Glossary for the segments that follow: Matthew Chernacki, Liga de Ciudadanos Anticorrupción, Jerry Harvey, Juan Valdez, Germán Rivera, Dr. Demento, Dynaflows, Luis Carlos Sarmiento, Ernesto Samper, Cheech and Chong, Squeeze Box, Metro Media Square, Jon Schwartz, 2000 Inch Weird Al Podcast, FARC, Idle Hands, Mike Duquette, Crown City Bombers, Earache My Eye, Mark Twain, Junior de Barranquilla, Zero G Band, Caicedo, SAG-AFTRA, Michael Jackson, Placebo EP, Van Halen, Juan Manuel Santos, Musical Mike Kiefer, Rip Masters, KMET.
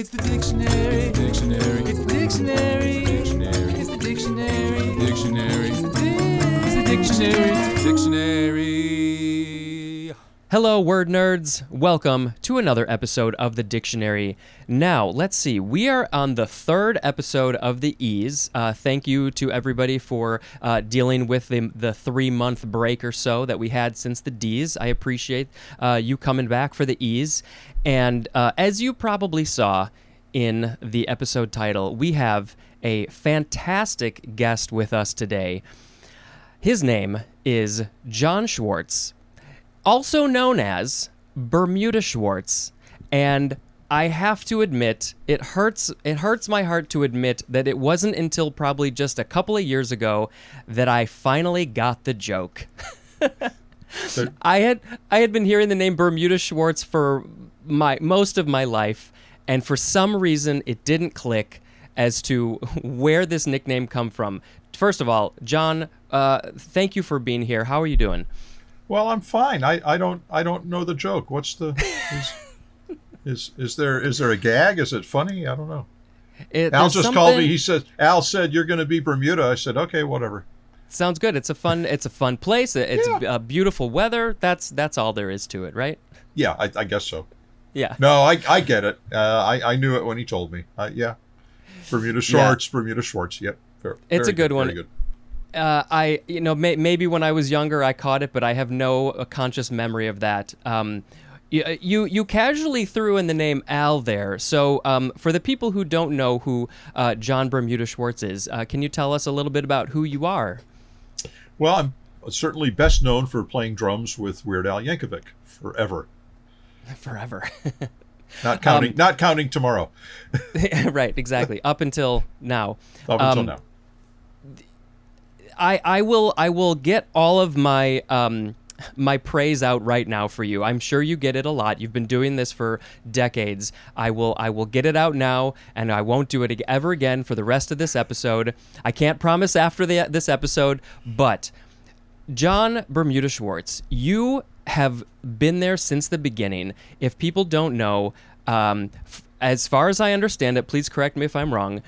It's the dictionary. Dictionary. It's the dictionary. Dictionary. It's the dictionary. Dictionary. It's the dictionary. Dictionary. Hello, word nerds. Welcome to another episode of The Dictionary. Now, let's see. We are on the third episode of the E's. Thank you to everybody for dealing with the 3-month break or so that we had since the D's. I appreciate you coming back for the E's. And as you probably saw in the episode title, we have a fantastic guest with us today. His name is Jon Schwartz, also known as Bermuda Schwartz. And I have to admit, it hurts my heart to admit that it wasn't until probably just a couple of years ago that I finally got the joke. I had been hearing the name Bermuda Schwartz for most of my life, and for some reason it didn't click as to where this nickname come from. First of all, John, thank you for being here. How are you doing? Well, I'm fine. I don't know the joke. What's the is there a gag? Is it funny? I don't know. Al just called me. He says Al said you're going to be Bermuda. I said okay, whatever. Sounds good. It's a fun place. It's beautiful weather. That's all there is to it, right? Yeah, I guess so. Yeah. No, I get it. I knew it when he told me. Yeah. Bermuda Schwartz, yeah. Bermuda Schwartz. Yep. Fair, it's a good one. Very good. Maybe when I was younger I caught it, but I have no conscious memory of that. You casually threw in the name Al there. So for the people who don't know who John Bermuda Schwartz is, can you tell us a little bit about who you are? Well, I'm certainly best known for playing drums with Weird Al Yankovic forever. not counting tomorrow. Right, exactly. Up until now. I will get all of my my praise out right now for you. I'm sure you get it a lot. You've been doing this for decades. I will get it out now, and I won't do it ever again for the rest of this episode. I can't promise after this episode, but John Bermuda Schwartz, you have been there since the beginning. If people don't know, as far as I understand it, please correct me if I'm wrong,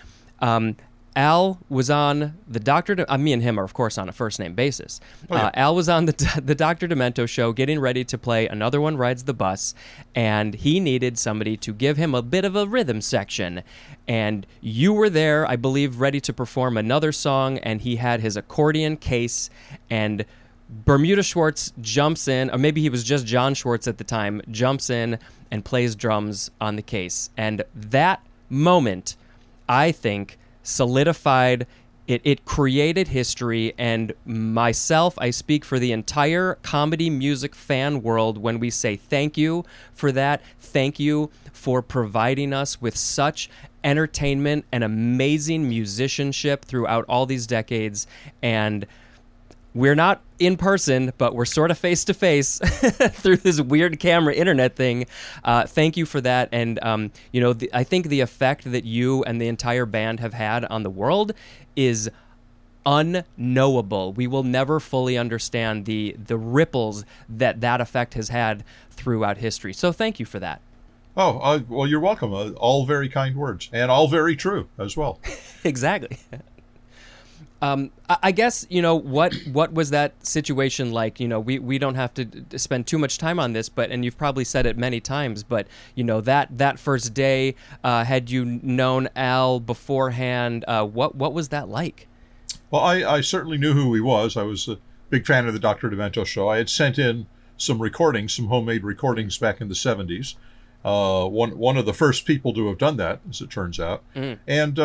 Al was on the Dr. Me and him are, of course, on a first-name basis. Oh, yeah. Al was on the Dr. Demento show getting ready to play Another One Rides the Bus, and he needed somebody to give him a bit of a rhythm section. And you were there, I believe, ready to perform another song, and he had his accordion case, and Bermuda Schwartz jumps in, or maybe he was just Jon Schwartz at the time, jumps in and plays drums on the case. And that moment, I think, solidified it created history, and myself, I speak for the entire comedy music fan world when we say thank you for that. Thank you for providing us with such entertainment and amazing musicianship throughout all these decades. And we're not in person, but we're sort of face to face through this weird camera internet thing. Thank you for that. And, I think the effect that you and the entire band have had on the world is unknowable. We will never fully understand the ripples that effect has had throughout history. So thank you for that. Oh, well, you're welcome. All very kind words, and all very true as well. Exactly. I guess, what was that situation like? We don't have to spend too much time on this, and you've probably said it many times, but, that first day, had you known Al beforehand, what was that like? Well, I certainly knew who he was. I was a big fan of the Dr. Demento show. I had sent in some homemade recordings back in the 70s. One of the first people to have done that, as it turns out. Mm. And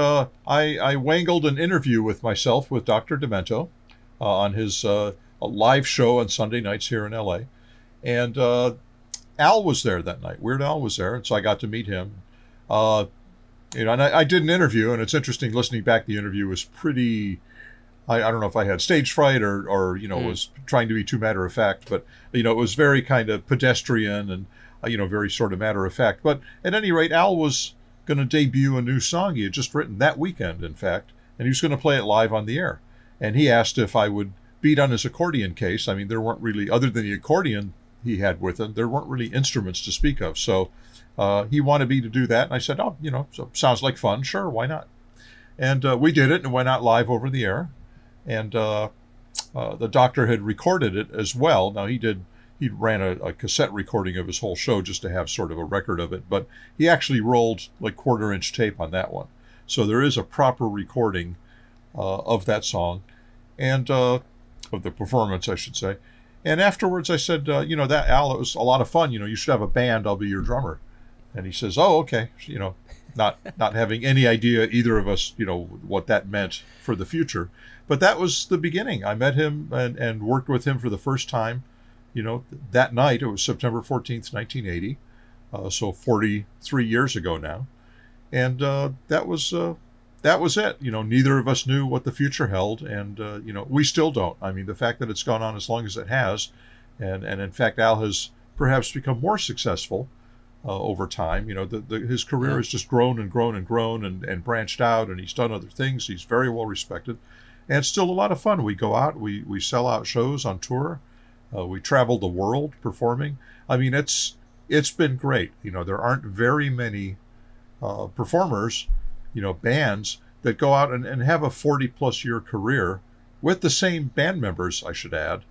I wangled an interview with myself with Dr. Demento on his live show on Sunday nights here in L.A. And Al was there that night. Weird Al was there, and so I got to meet him. And I did an interview, and it's interesting listening back. The interview was pretty... I don't know if I had stage fright or was trying to be too matter of fact, but, it was very kind of pedestrian and, very sort of matter of fact. But at any rate, Al was going to debut a new song he had just written that weekend, in fact, and he was going to play it live on the air. And he asked if I would beat on his accordion case. I mean, there weren't really, other than the accordion he had with him, there weren't really instruments to speak of. So He wanted me to do that, and I said, oh, you know, so sounds like fun. Sure, why not? And we did it, and went out live over the air. And the doctor had recorded it as well. Now, he ran a cassette recording of his whole show just to have sort of a record of it, but he actually rolled like quarter-inch tape on that one. So there is a proper recording of that song, and of the performance, I should say. And afterwards, I said, you know, that, Al, it was a lot of fun. You know, you should have a band. I'll be your drummer. And he says, oh, okay. You know, not having any idea, either of us, you know, what that meant for the future. But that was the beginning. I met him and worked with him for the first time. You know, that night, it was September 14th, 1980, so 43 years ago now. And that was it. You know, neither of us knew what the future held, and, you know, we still don't. I mean, the fact that it's gone on as long as it has, and in fact, Al has perhaps become more successful over time. You know, his career has just grown and grown and grown and branched out, and he's done other things. He's very well respected, and it's still a lot of fun. We go out, we sell out shows on tour. We traveled the world performing. I mean, it's been great. You know, there aren't very many performers, you know, bands that go out and have a 40-plus year career with the same band members, I should add,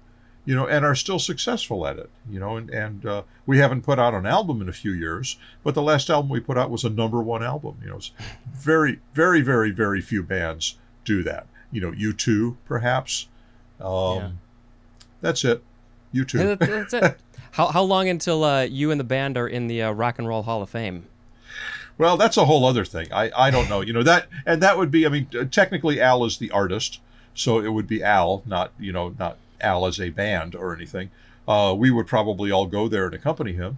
you know, and are still successful at it. You know, and we haven't put out an album in a few years, but the last album we put out was a number one album. You know, it's very, very, very, very few bands do that. You know, U2, perhaps. That's it. You too. That's it. How long until you and the band are in the Rock and Roll Hall of Fame? Well, that's a whole other thing. I don't know. You know, that would be, I mean, technically Al is the artist, so it would be Al, not Al as a band or anything. We would probably all go there and accompany him,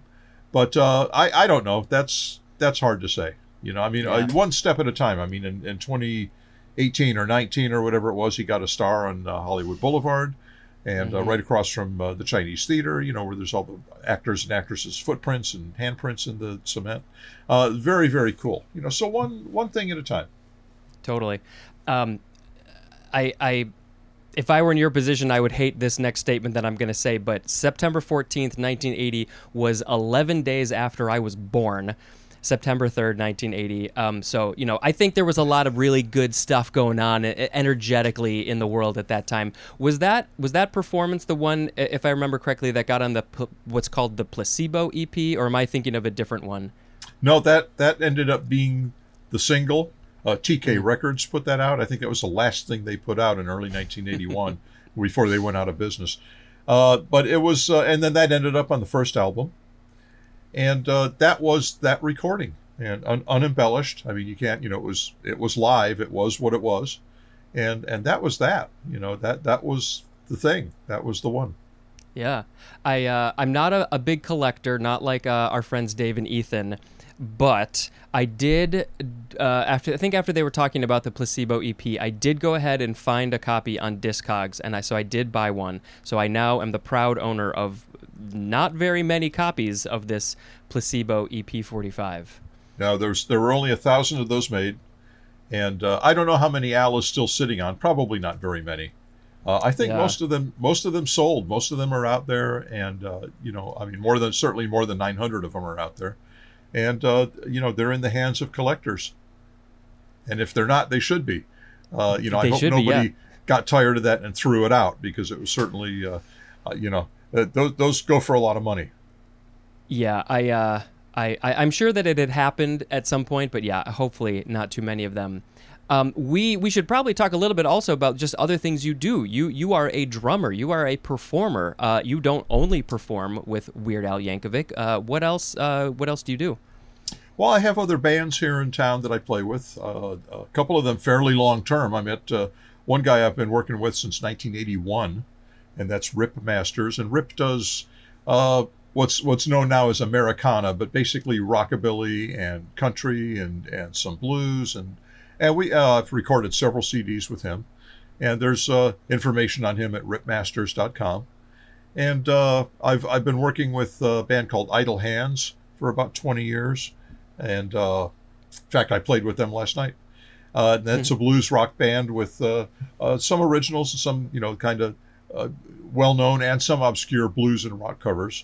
but I don't know. That's hard to say. You know, I mean, one step at a time. I mean, in 2018 or 19 or whatever it was, he got a star on Hollywood Boulevard. And right across from the Chinese Theater, you know, where there's all the actors and actresses' footprints and handprints in the cement. Very, very cool. You know, so one thing at a time. Totally. If I were in your position, I would hate this next statement that I'm going to say, but September 14th, 1980 was 11 days after I was born. September 3rd, 1980. So, you know, I think there was a lot of really good stuff going on energetically in the world at that time. Was that performance the one, if I remember correctly, that got on the what's called the Placebo EP, or am I thinking of a different one? No, that ended up being the single. TK Records put that out. I think that was the last thing they put out in early 1981 before they went out of business. But it was, and then that ended up on the first album. And that was that recording, and unembellished. I mean, you can't, you know, it was live. It was what it was. And that was that, you know, that was the thing. That was the one. Yeah. I'm not a big collector, not like our friends Dave and Ethan, but I did, after they were talking about the Placebo EP, I did go ahead and find a copy on Discogs. And so I did buy one. So I now am the proud owner of not very many copies of this Placebo EP 45. Now, there were only 1,000 of those made, and I don't know how many Al is still sitting on. Probably not very many. I think most of them sold. Most of them are out there, and you know, I mean, more than 900 of them are out there, and you know, they're in the hands of collectors. And if they're not, they should be. You know, I hope nobody got tired of that and threw it out, because it was certainly, you know. Those go for a lot of money. Yeah, I'm sure that it had happened at some point, but yeah, hopefully not too many of them. We should probably talk a little bit also about just other things you do. You are a drummer. You are a performer. You don't only perform with Weird Al Yankovic. What else? What else do you do? Well, I have other bands here in town that I play with. A couple of them fairly long term. I met one guy I've been working with since 1981. And that's Rip Masters. And Rip does what's known now as Americana, but basically rockabilly and country and some blues. And we have recorded several CDs with him. And there's information on him at ripmasters.com. And I've been working with a band called Idle Hands for about 20 years. And in fact, I played with them last night. That's a blues rock band with some originals and some, you know, kind of well-known and some obscure blues and rock covers.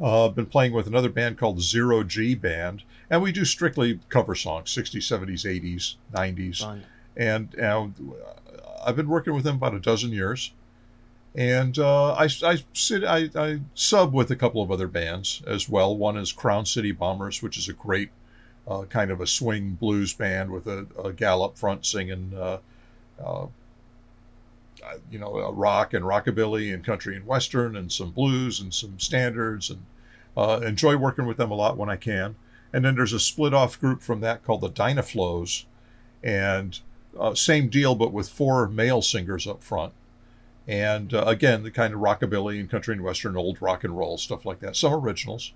Been playing with another band called Zero G Band, and we do strictly cover songs, 60s, 70s, 80s, 90s. Fun. And I've been working with them about a dozen years. And I sub with a couple of other bands as well. One is Crown City Bombers, which is a great kind of a swing blues band with a gal up front singing, rock and rockabilly and country and western and some blues and some standards. And enjoy working with them a lot when I can. And then there's a split off group from that called the Dynaflows, and same deal but with four male singers up front. And again, the kind of rockabilly and country and western, old rock and roll, stuff like that. Some originals.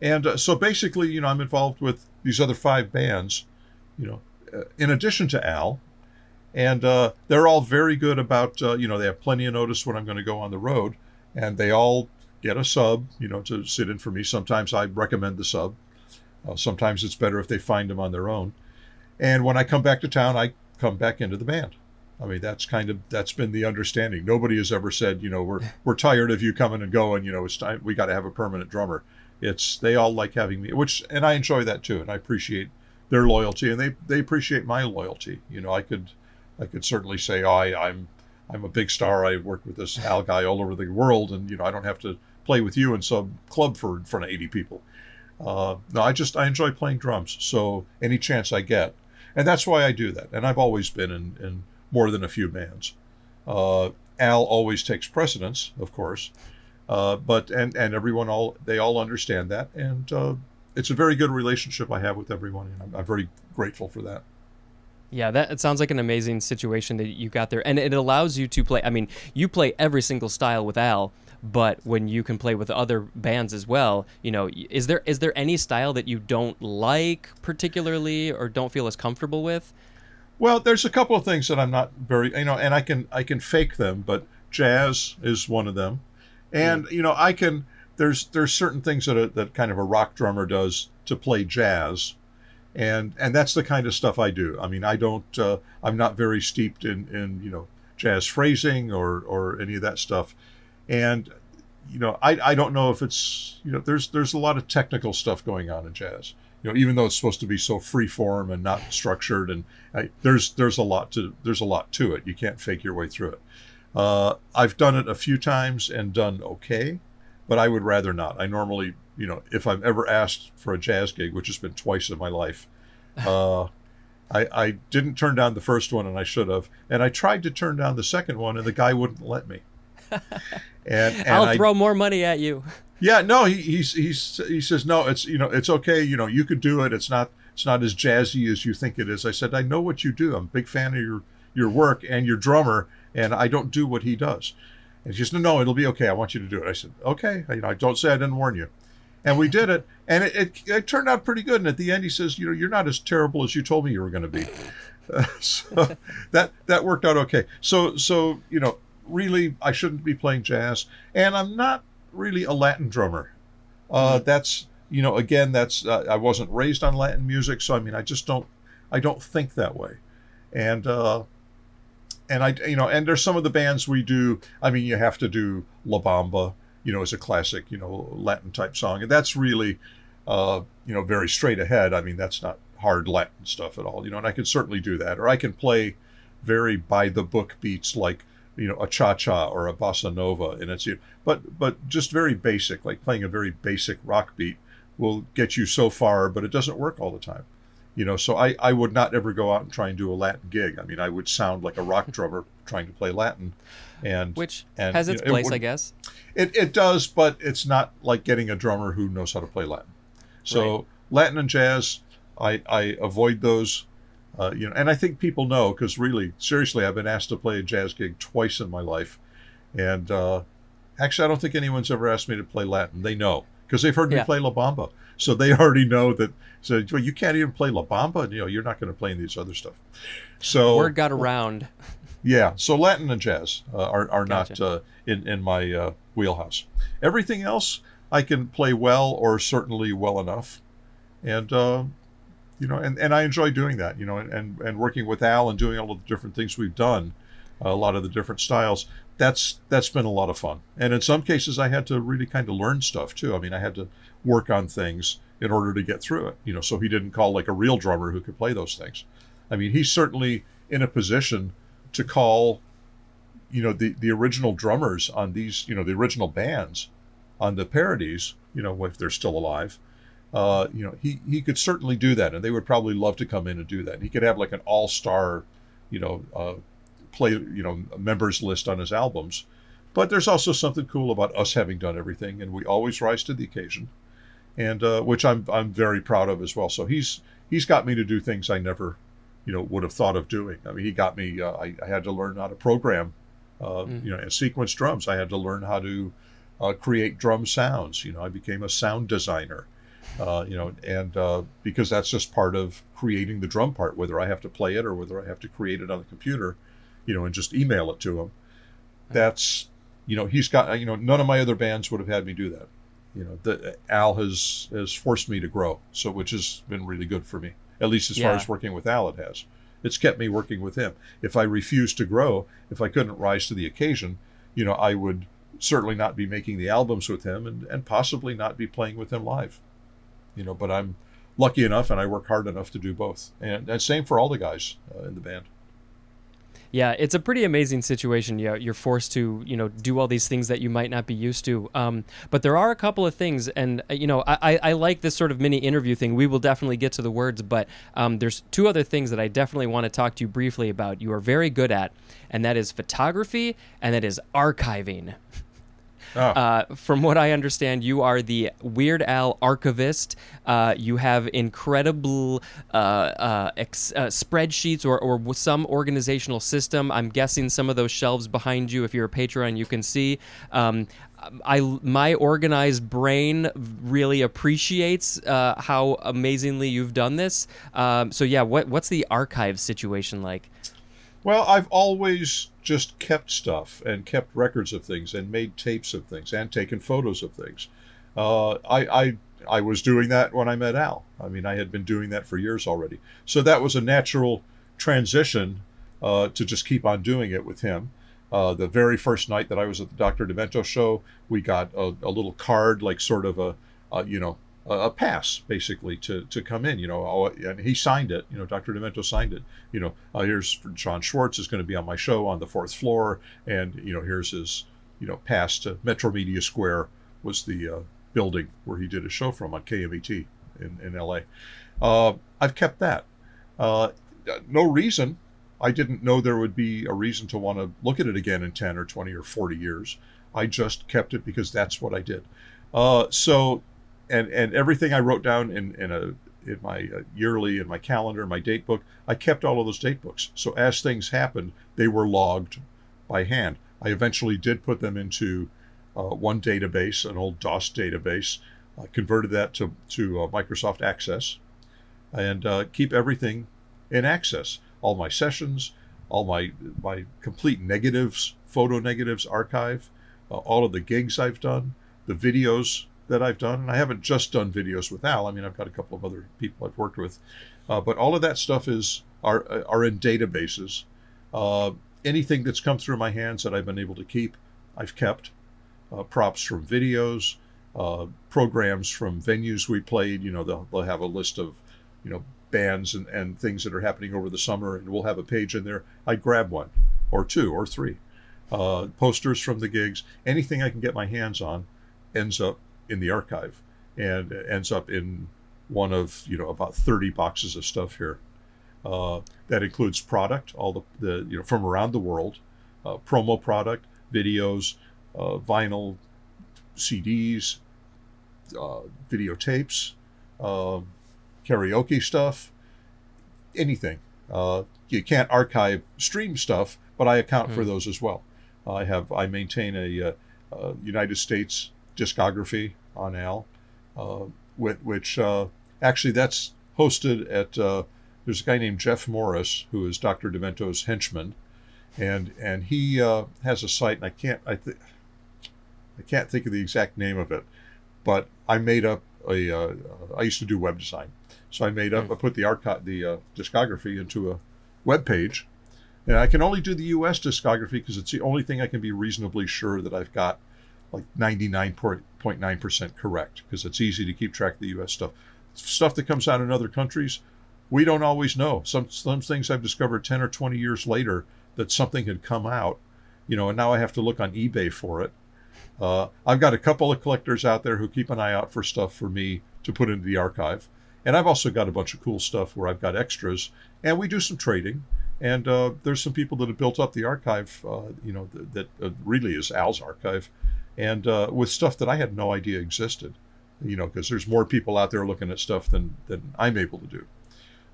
And so basically, I'm involved with these other five bands, in addition to Al. And they're all very good about, they have plenty of notice when I'm going to go on the road. And they all get a sub, to sit in for me. Sometimes I recommend the sub. Sometimes it's better if they find them on their own. And when I come back to town, I come back into the band. I mean, that's been the understanding. Nobody has ever said, we're tired of you coming and going, it's time, we got to have a permanent drummer. They all like having me, and I enjoy that too. And I appreciate their loyalty, and they appreciate my loyalty. I could certainly say, I'm a big star. I work with this Al guy all over the world, and I don't have to play with you in some club in front of 80 people. No, I enjoy playing drums. So any chance I get, and that's why I do that. And I've always been in more than a few bands. Al always takes precedence, of course, but everyone, they all understand that, and it's a very good relationship I have with everyone, and I'm very grateful for that. Yeah, it sounds like an amazing situation that you got there, and it allows you to play. I mean, you play every single style with Al, but when you can play with other bands as well, is there any style that you don't like particularly or don't feel as comfortable with? Well, there's a couple of things that I'm not very, and I can fake them, but jazz is one of them. And, there's certain things that kind of a rock drummer does to play jazz. And that's the kind of stuff I do. I mean, I'm not very steeped in jazz phrasing or any of that stuff. And, I don't know if it's, there's a lot of technical stuff going on in jazz. Even though it's supposed to be so free form and not structured, and there's a lot to it. You can't fake your way through it. I've done it a few times and done okay, but I would rather not. I normally, if I'm ever asked for a jazz gig, which has been twice in my life, I didn't turn down the first one, and I should have. And I tried to turn down the second one, and the guy wouldn't let me. And I'll throw more money at you. Yeah, no, he says, no, it's, it's okay. You could do it. It's not as jazzy as you think it is. I said, I know what you do. I'm a big fan of your work and your drummer, and I don't do what he does. And he says, no, it'll be okay. I want you to do it. I said, okay. I don't say I didn't warn you. And we did it, and it turned out pretty good. And at the end, he says, you're not as terrible as you told me you were going to be. So that worked out okay. So, really, I shouldn't be playing jazz, and I'm not really a Latin drummer. That's, again, that's, I wasn't raised on Latin music. So, I mean, I don't think that way. And there's some of the bands we do, I mean, you have to do La Bamba, as a classic, Latin type song. And that's really, very straight ahead. I mean, that's not hard Latin stuff at all, and I can certainly do that. Or I can play very by the book beats, like, a cha-cha or a bossa nova, and it's but just very basic, like playing a very basic rock beat will get you so far, but it doesn't work all the time, so I would not ever go out and try and do a Latin gig. I mean, I would sound like a rock drummer trying to play Latin, and which has its place, I guess. It does, but it's not like getting a drummer who knows how to play Latin. So right. Latin and jazz, I avoid those. And I think people know, because really, seriously, I've been asked to play a jazz gig twice in my life. And actually, I don't think anyone's ever asked me to play Latin. They know, because they've heard me play La Bamba. So they already know that. So, well, you can't even play La Bamba. You're not going to play in these other stuff. So word got around. Yeah. So Latin and jazz are gotcha. Not in my wheelhouse. Everything else I can play well, or certainly well enough. And... and I enjoy doing that, and working with Al and doing all of the different things we've done. a lot of the different styles. That's been a lot of fun. And in some cases, I had to really kind of learn stuff, too. I mean, I had to work on things in order to get through it, you know, so he didn't call like a real drummer who could play those things. I mean, he's certainly in a position to call, you know, the original drummers on these, you know, the original bands on the parodies, you know, if they're still alive, you know, he could certainly do that. And they would probably love to come in and do that. He could have like an all-star, you know, play, you know, members list on his albums. But there's also something cool about us having done everything, and we always rise to the occasion, and which I'm very proud of as well. So he's got me to do things I never, you know, would have thought of doing. I mean, he got me, I had to learn how to program, you know, and sequence drums. I had to learn how to create drum sounds. You know, I became a sound designer, you know, and because that's just part of creating the drum part, whether I have to play it or whether I have to create it on the computer, you know, and just email it to him. That's, you know, he's got, you know, none of my other bands would have had me do that. You know, Al has forced me to grow, so which has been really good for me, at least as far as working with Al, it has. It's kept me working with him. If I refused to grow, if I couldn't rise to the occasion, you know, I would certainly not be making the albums with him and possibly not be playing with him live. You know, but I'm lucky enough and I work hard enough to do both. And same for all the guys in the band. Yeah, it's a pretty amazing situation. Yeah, you're forced to, you know, do all these things that you might not be used to. But there are a couple of things, and you know, I like this sort of mini interview thing. We will definitely get to the words, but there's two other things that I definitely want to talk to you briefly about. You are very good at, and that is photography, and that is archiving. Oh. From what I understand, you are the Weird Al archivist. You have incredible spreadsheets or some organizational system. I'm guessing some of those shelves behind you, if you're a Patreon, you can see. My organized brain really appreciates how amazingly you've done this. So yeah, what's the archive situation like? Well, I've always just kept stuff and kept records of things and made tapes of things and taken photos of things. I was doing that when I met Al. I mean, I had been doing that for years already. So that was a natural transition to just keep on doing it with him. The very first night that I was at the Dr. Demento show, we got a little card, like sort of a pass, basically, to come in, you know, and he signed it, you know, Dr. Demento signed it, you know, here's Jon Schwartz is going to be on my show on the fourth floor, and, you know, here's his, you know, pass to Metro Media Square was the building where he did a show from on KMET in LA. I've kept that. No reason. I didn't know there would be a reason to want to look at it again in 10 or 20 or 40 years. I just kept it because that's what I did. And everything I wrote down in my yearly, in my calendar, my date book, I kept all of those date books. So as things happened, they were logged by hand. I eventually did put them into one database, an old DOS database. I converted that to Microsoft Access, and keep everything in Access. All my sessions, all my complete negatives, photo negatives archive, all of the gigs I've done, the videos that I've done, and I haven't just done videos with Al. I mean, I've got a couple of other people I've worked with, but all of that stuff are in databases. Anything that's come through my hands that I've been able to keep, I've kept. Props from videos, programs from venues we played. You know, they'll have a list of, you know, bands and things that are happening over the summer, and we'll have a page in there. I grab one, or two, or three. Posters from the gigs, anything I can get my hands on, ends up in the archive, and ends up in one of, you know, about 30 boxes of stuff here. That includes product, all the you know, from around the world, promo product, videos, vinyl, CDs, videotapes, karaoke stuff, anything. You can't archive stream stuff, but I account for those as well. I maintain a United States discography on Al, which actually that's hosted at, there's a guy named Jeff Morris, who is Dr. Demento's henchman, and he has a site, and I can't think of the exact name of it, but I made up I used to do web design, so I put the discography into a web page, And I can only do the U.S. discography because it's the only thing I can be reasonably sure that I've got like 99.9% correct, because it's easy to keep track of the U.S. stuff. Stuff that comes out in other countries, we don't always know. Some things I've discovered 10 or 20 years later that something had come out, you know, and now I have to look on eBay for it. I've got a couple of collectors out there who keep an eye out for stuff for me to put into the archive. And I've also got a bunch of cool stuff where I've got extras, and we do some trading. And there's some people that have built up the archive, you know, that really is Al's archive, and with stuff that I had no idea existed, you know, because there's more people out there looking at stuff than I'm able to do.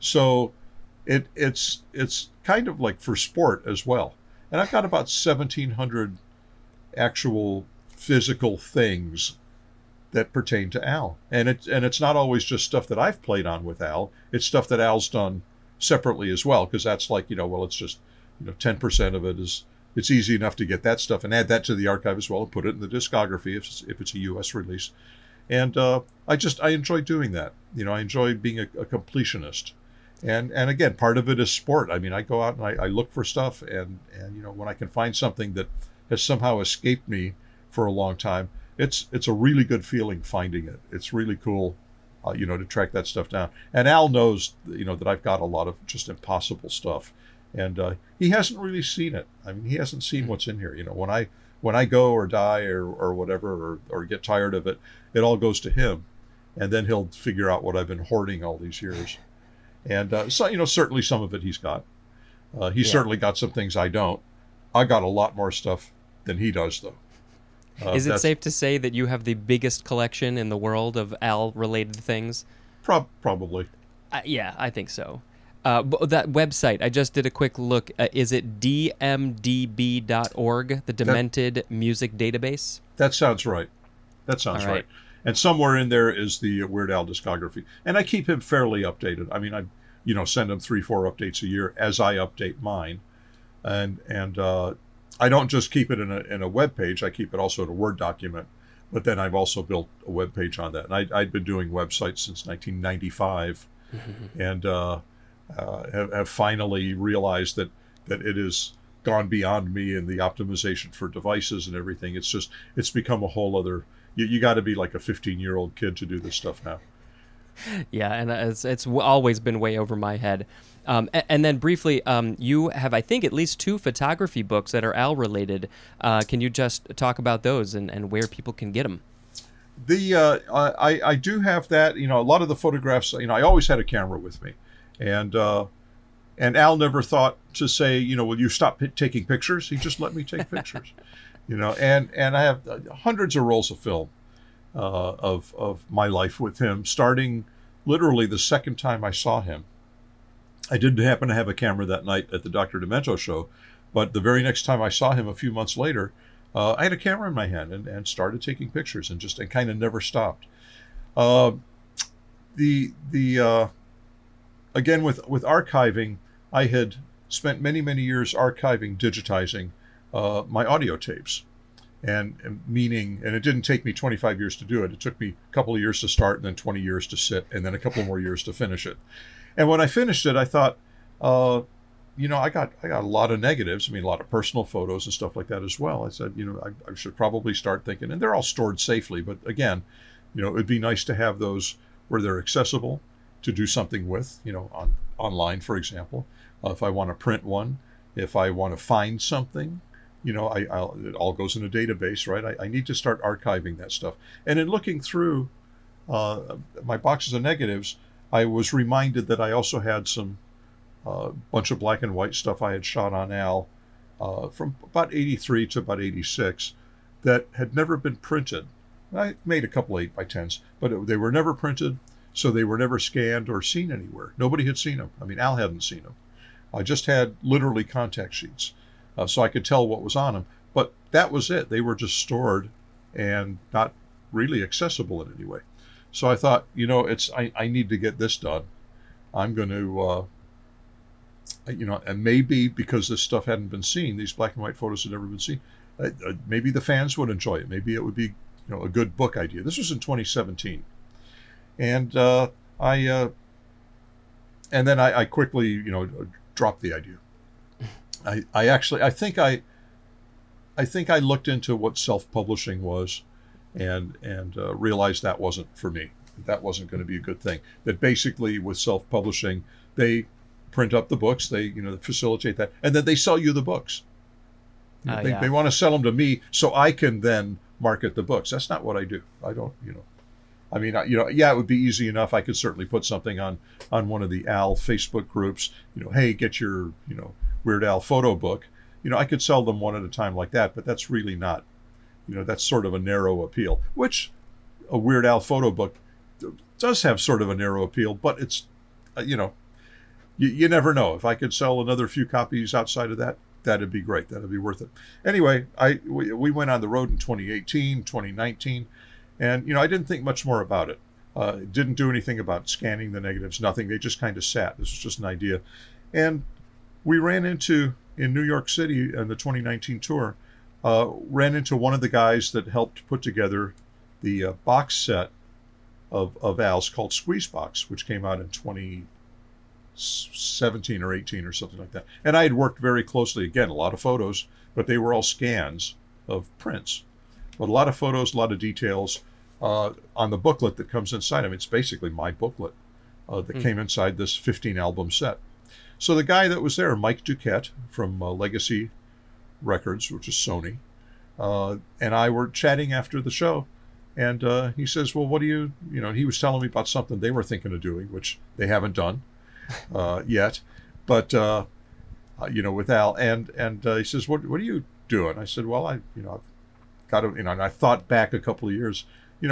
So it's kind of like for sport as well. And I've got about 1,700 actual physical things that pertain to Al. And it's not always just stuff that I've played on with Al. It's stuff that Al's done separately as well, because that's like, you know, well, it's just, you know, 10% of it is, it's easy enough to get that stuff and add that to the archive as well and put it in the discography if it's a U.S. release. And I enjoy doing that. You know, I enjoy being a completionist. And again, part of it is sport. I mean, I go out and I look for stuff, and you know, when I can find something that has somehow escaped me for a long time, it's a really good feeling finding it. It's really cool. You know, to track that stuff down. And Al knows, you know, that I've got a lot of just impossible stuff, and he hasn't really seen it. I mean, he hasn't seen what's in here. You know, when I go or die or whatever or get tired of it, it all goes to him, and then he'll figure out what I've been hoarding all these years. And so, you know, certainly some of it he's got. He's certainly got some things I don't. I got a lot more stuff than he does, though. Is it safe to say that you have the biggest collection in the world of Al-related things? Probably. Yeah, I think so. But that website, I just did a quick look. Is it dmdb.org, the Demented Music Database? That sounds right. That sounds right. And somewhere in there is the Weird Al discography. And I keep him fairly updated. I mean, I, you know, send him 3-4 updates a year as I update mine. And I don't just keep it in a web page. I keep it also in a Word document, but then I've also built a web page on that. And I'd been doing websites since 1995, and have finally realized that it has gone beyond me in the optimization for devices and everything. It's just it's become a whole other. You got to be like a 15-year-old kid to do this stuff now. Yeah, and it's always been way over my head. And then briefly, you have, I think, at least 2 photography books that are Al-related. Can you just talk about those and where people can get them? I do have that. You know, a lot of the photographs, you know, I always had a camera with me. And Al never thought to say, you know, will you stop taking pictures? He just let me take pictures, you know. And I have hundreds of rolls of film of my life with him, starting literally the second time I saw him. I didn't happen to have a camera that night at the Dr. Demento show, but the very next time I saw him a few months later, I had a camera in my hand and started taking pictures and kind of never stopped. Again, with archiving, I had spent many, many years archiving, digitizing my audio tapes. And it didn't take me 25 years to do it. It took me a couple of years to start and then 20 years to sit and then a couple more years to finish it. And when I finished it, I thought, you know, I got a lot of negatives. I mean, a lot of personal photos and stuff like that as well. I said, you know, I should probably start thinking, and they're all stored safely. But again, you know, it'd be nice to have those where they're accessible to do something with, you know, online, for example, if I want to print one, if I want to find something. You know, it all goes in a database, right? I need to start archiving that stuff. And in looking through my boxes of negatives, I was reminded that I also had some bunch of black and white stuff I had shot on Al from about 83 to about 86 that had never been printed. I made a couple 8x10s, but they were never printed, so they were never scanned or seen anywhere. Nobody had seen them. I mean, Al hadn't seen them. I just had literally contact sheets. So I could tell what was on them, but that was it. They were just stored and not really accessible in any way. So I thought, you know, I need to get this done. I'm going to, you know, and maybe because this stuff hadn't been seen, these black and white photos had never been seen, maybe the fans would enjoy it. Maybe it would be, you know, a good book idea. This was in 2017. And I then I quickly, you know, dropped the idea. I think I looked into what self-publishing was, and realized that wasn't for me. That wasn't going to be a good thing. That basically with self-publishing, they print up the books, they facilitate that, and then they sell you the books. They want to sell them to me so I can then market the books. That's not what I do. I don't, I mean, it would be easy enough. I could certainly put something on one of the Al Facebook groups, hey, get your, Weird Al photo book. I could sell them one at a time like that, but that's really not, that's sort of a narrow appeal, which a Weird Al photo book does have sort of a narrow appeal, but it's, you never know. If I could sell another few copies outside of that, that'd be great. That'd be worth it. Anyway, we went on the road in 2018, 2019, and I didn't think much more about it. Didn't do anything about scanning the negatives, nothing. They just kind of sat. This was just an idea. And we ran into, in New York City on the 2019 tour, ran into one of the guys that helped put together the box set of Al's called Squeeze Box, which came out in 2017 or 18 or something like that. And I had worked very closely, again, a lot of photos, but they were all scans of prints. But a lot of photos, a lot of details on the booklet that comes inside. It's basically my booklet that came inside this 15-album set. So the guy that was there, Mike Duquette from Legacy Records, which is Sony, and I were chatting after the show. And he says, well, what do you, he was telling me about something they were thinking of doing, which they haven't done yet, but, with Al. And he says, what are you doing? I said, well, I've got to, and I thought back a couple of years, we've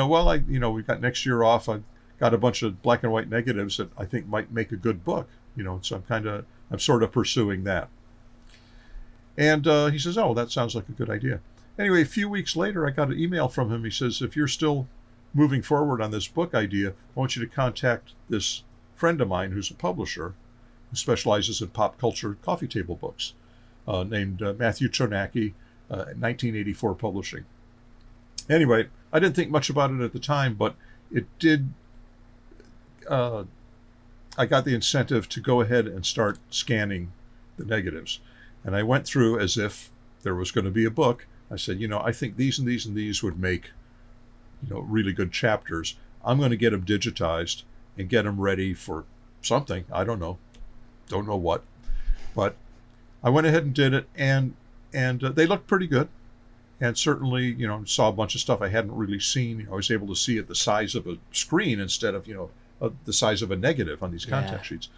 got next year off. I've got a bunch of black and white negatives that I think might make a good book, so I'm sort of pursuing that. And he says, oh, that sounds like a good idea. Anyway, a few weeks later, I got an email from him. He says, if you're still moving forward on this book idea, I want you to contact this friend of mine who's a publisher who specializes in pop culture coffee table books, named Matthew Chernacki, 1984 Publishing. Anyway, I didn't think much about it at the time, but it did. I got the incentive to go ahead and start scanning the negatives. And I went through as if there was going to be a book. I said, I think these and these and these would make, really good chapters. I'm going to get them digitized and get them ready for something. I don't know what, but I went ahead and did it, and they looked pretty good, and certainly, saw a bunch of stuff I hadn't really seen. I was able to see it the size of a screen instead of, the size of a negative on these contact sheets.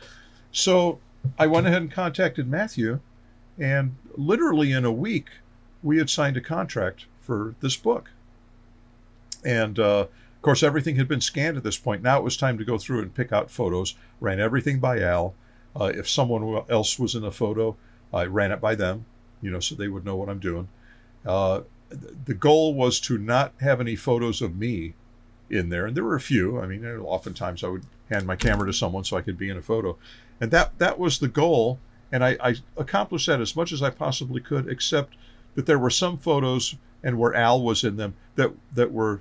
So I went ahead and contacted Matthew, and literally in a week, we had signed a contract for this book. And, of course, everything had been scanned at this point. Now it was time to go through and pick out photos. Ran everything by Al. If someone else was in a photo, I ran it by them, so they would know what I'm doing. The goal was to not have any photos of me in there. And there were a few. Oftentimes I would hand my camera to someone so I could be in a photo. And that was the goal. And I accomplished that as much as I possibly could, except that there were some photos, and where Al was in them, that were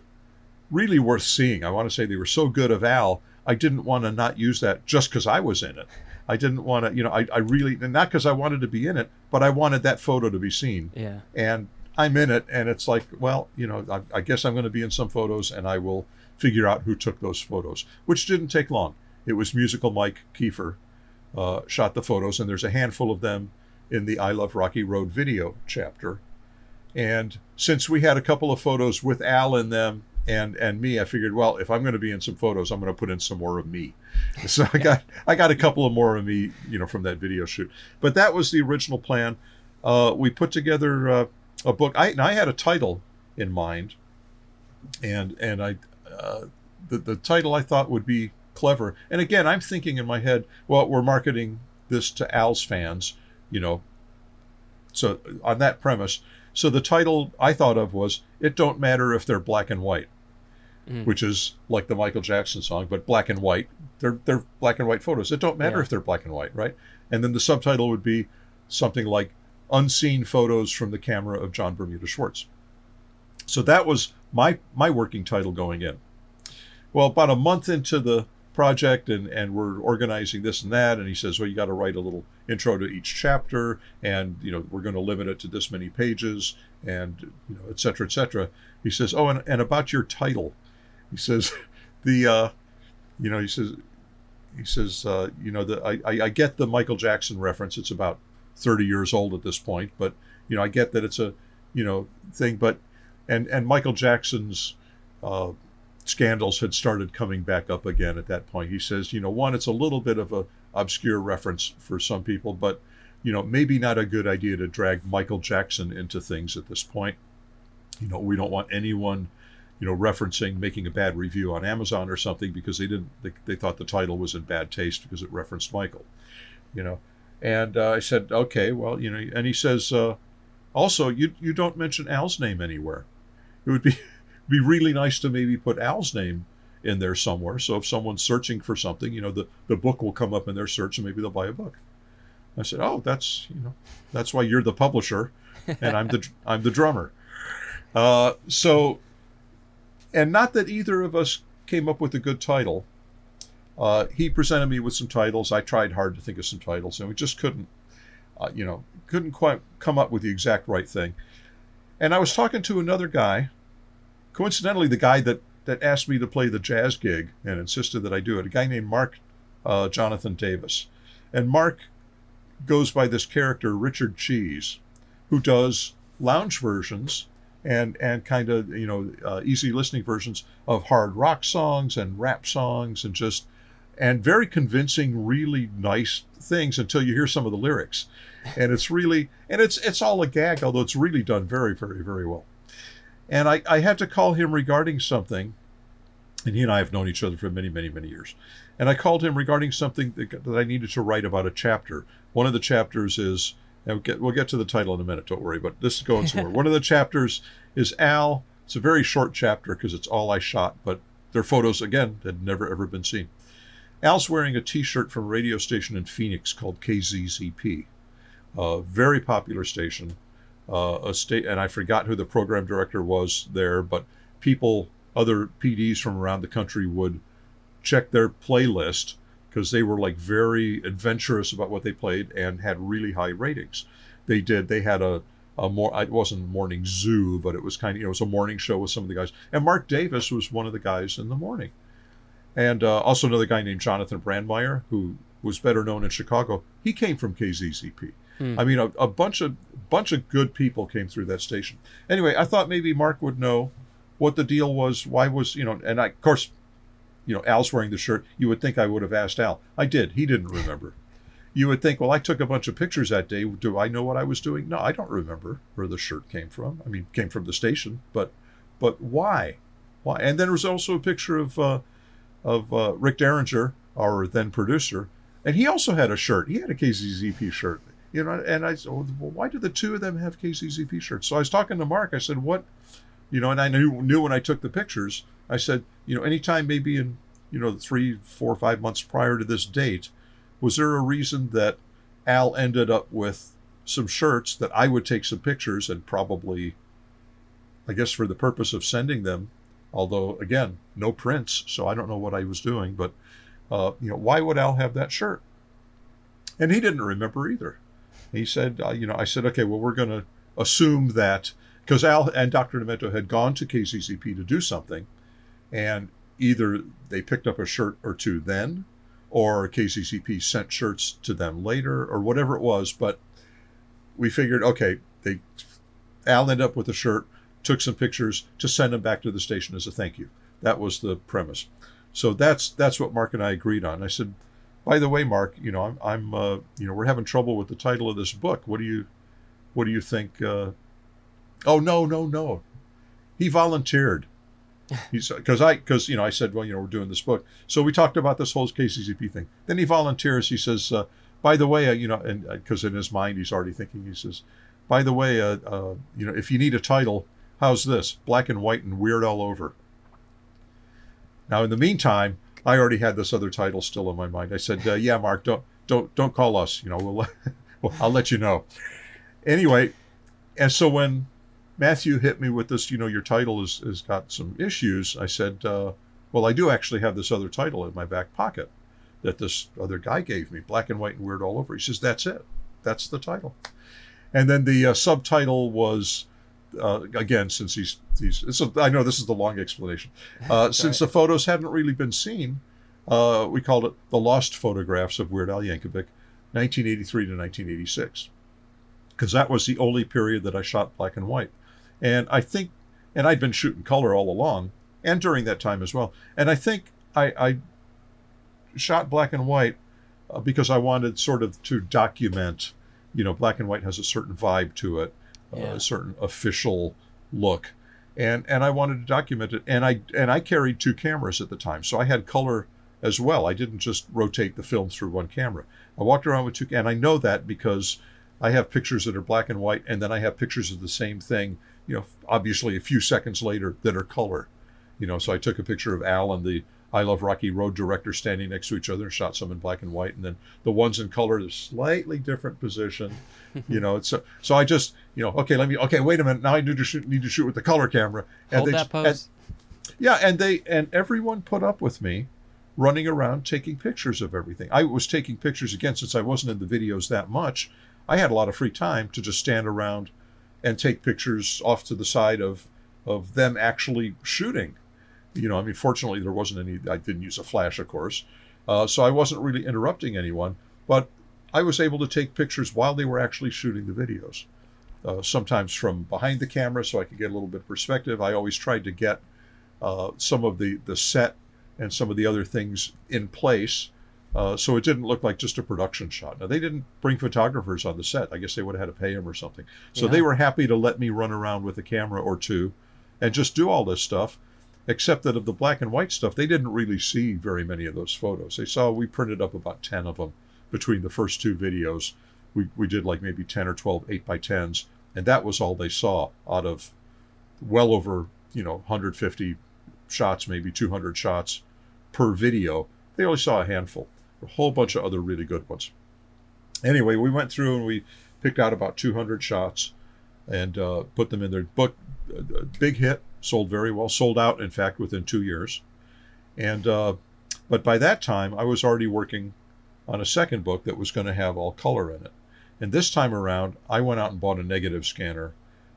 really worth seeing. I want to say they were so good of Al, I didn't want to not use that just because I was in it. I didn't want to, I really, not because I wanted to be in it, but I wanted that photo to be seen. Yeah. And I'm in it, and it's like, well, I guess I'm going to be in some photos, and I will figure out who took those photos, which didn't take long. It was Musical Mike Kiefer shot the photos, and there's a handful of them in the I Love Rocky Road video chapter. And since we had a couple of photos with Al in them and me, I figured, well, if I'm going to be in some photos, I'm going to put in some more of me. So I got a couple of more of me, from that video shoot. But that was the original plan. We put together a book. I had a title in mind, and the title I thought would be clever. And again, I'm thinking in my head, well, we're marketing this to Al's fans, so on that premise. So the title I thought of was It Don't Matter If They're Black and White, which is like the Michael Jackson song, but black and white. They're black and white photos. It don't matter if they're black and white, right? And then the subtitle would be something like Unseen Photos from the Camera of John Bermuda Schwartz. So that was my working title going in. Well, about a month into the project, and we're organizing this and that. And he says, well, you got to write a little intro to each chapter, and, you know, we're going to limit it to this many pages, and, you know, et cetera, et cetera. He says, oh, and about your title, he says, I get the Michael Jackson reference. It's about 30 years old at this point, but, you know, I get that it's a, you know, thing, but, and Michael Jackson's scandals had started coming back up again at that point. He says, you know, one, it's a little bit of a obscure reference for some people, but, you know, maybe not a good idea to drag Michael Jackson into things at this point. You know, we don't want anyone, you know, referencing, making a bad review on Amazon or something because they thought the title was in bad taste because it referenced Michael, you know. And I said, okay, well, you know, and he says, also, you don't mention Al's name anywhere. It would be really nice to maybe put Al's name in there somewhere. So if someone's searching for something, you know, the book will come up in their search and maybe they'll buy a book. I said, oh, that's, you know, that's why you're the publisher and I'm the drummer. So, and not that either of us came up with a good title. He presented me with some titles. I tried hard to think of some titles, and we just couldn't quite come up with the exact right thing. And I was talking to another guy, coincidentally, the guy that asked me to play the jazz gig and insisted that I do it, a guy named Mark Jonathan Davis. And Mark goes by this character, Richard Cheese, who does lounge versions and kind of, you know, easy listening versions of hard rock songs and rap songs and very convincing, really nice things until you hear some of the lyrics. And it's really, and it's all a gag, although it's really done very, very, very well. And I had to call him regarding something, and he and I have known each other for many, many, many years. And I called him regarding something that I needed to write about a chapter. One of the chapters is, and we'll get to the title in a minute, don't worry, but this is going somewhere. One of the chapters is Al. It's a very short chapter because it's all I shot, but their photos, again, had never, ever been seen. Al's wearing a T-shirt from a radio station in Phoenix called KZZP, a very popular station. And I forgot who the program director was there, but other PDs from around the country would check their playlist because they were like very adventurous about what they played and had really high ratings. They had it wasn't morning zoo, but it was kind of, you know, it was a morning show with some of the guys. And Mark Davis was one of the guys in the morning. And also another guy named Jonathan Brandmeier, who was better known in Chicago. He came from KZZP. I mean, a bunch of good people came through that station. Anyway, I thought maybe Mark would know what the deal was. Why was, you know, and I, of course, you know, Al's wearing the shirt. You would think I would have asked Al. I did. He didn't remember. You would think, well, I took a bunch of pictures that day. Do I know what I was doing? No, I don't remember where the shirt came from. I mean, it came from the station, but why? Why? And then there was also a picture of Rick Derringer, our then producer, and he also had a shirt. He had a KZZP shirt. You know, and I said, well, why do the two of them have KZZP shirts? So I was talking to Mark. I said, what, you know, and I knew when I took the pictures, I said, you know, anytime maybe in, you know, 3, 4, 5 months prior to this date, was there a reason that Al ended up with some shirts that I would take some pictures and probably, I guess, for the purpose of sending them, although, again, no prints, so I don't know what I was doing, but, you know, why would Al have that shirt? And he didn't remember either. He said, you know, I said, okay, well, we're going to assume that because Al and Dr. Demento had gone to KCCP to do something, and either they picked up a shirt or two then, or KCCP sent shirts to them later, or whatever it was. But we figured, okay, Al ended up with a shirt, took some pictures to send them back to the station as a thank you. That was the premise. So that's what Mark and I agreed on. I said, by the way, Mark, you know, I'm you know, we're having trouble with the title of this book. What do you think? Oh, no. He volunteered. He's because you know, I said, well, you know, we're doing this book. So we talked about this whole KCCP thing. Then he volunteers. He says, by the way, you know, and because in his mind, he's already thinking, he says, by the way, you know, if you need a title, how's this? Black and White and Weird All Over. Now, in the meantime, I already had this other title still in my mind. I said, "Yeah, Mark, don't call us. You know, I'll let you know." Anyway, and so when Matthew hit me with this, you know, your title has got some issues. I said, Well, I do actually have this other title in my back pocket that this other guy gave me, Black and White and Weird All Over. He says, that's it. That's the title. And then the subtitle was, again, since I know this is the long explanation. Since the photos hadn't really been seen, we called it The Lost Photographs of Weird Al Yankovic, 1983 to 1986. Because that was the only period that I shot black and white. And I think, and I'd been shooting color all along, and during that time as well. And I think I shot black and white because I wanted sort of to document, you know, black and white has a certain vibe to it, a certain official look. And I wanted to document it. And I carried two cameras at the time. So I had color as well. I didn't just rotate the film through one camera. I walked around with two, and I know that because I have pictures that are black and white, and then I have pictures of the same thing, you know, obviously a few seconds later that are color. You know, so I took a picture of Al and the I Love Rocky Road director standing next to each other and shot some in black and white, and then the ones in color, the slightly different position, you know. So I just, you know, wait a minute, now I need to shoot with the color camera. And hold that pose. And everyone put up with me running around taking pictures of everything. I was taking pictures, again, since I wasn't in the videos that much. I had a lot of free time to just stand around and take pictures off to the side of them actually shooting. You know, I mean, fortunately, there wasn't any, I didn't use a flash, of course. So I wasn't really interrupting anyone, but I was able to take pictures while they were actually shooting the videos, sometimes from behind the camera so I could get a little bit of perspective. I always tried to get some of the set and some of the other things in place so it didn't look like just a production shot. Now, they didn't bring photographers on the set. I guess they would have had to pay them or something. So they were happy to let me run around with a camera or two and just do all this stuff, except that of the black and white stuff, they didn't really see very many of those photos. They saw, we printed up about 10 of them between the first two videos. We did like maybe 10 or 12 8x10s, and that was all they saw out of well over, you know, 150 shots, maybe 200 shots per video. They only saw a handful, a whole bunch of other really good ones. Anyway, we went through and we picked out about 200 shots and put them in their book. Big hit. Sold very well, sold out, in fact, within 2 years. And but by that time, I was already working on a second book that was going to have all color in it. And this time around, I went out and bought a negative scanner,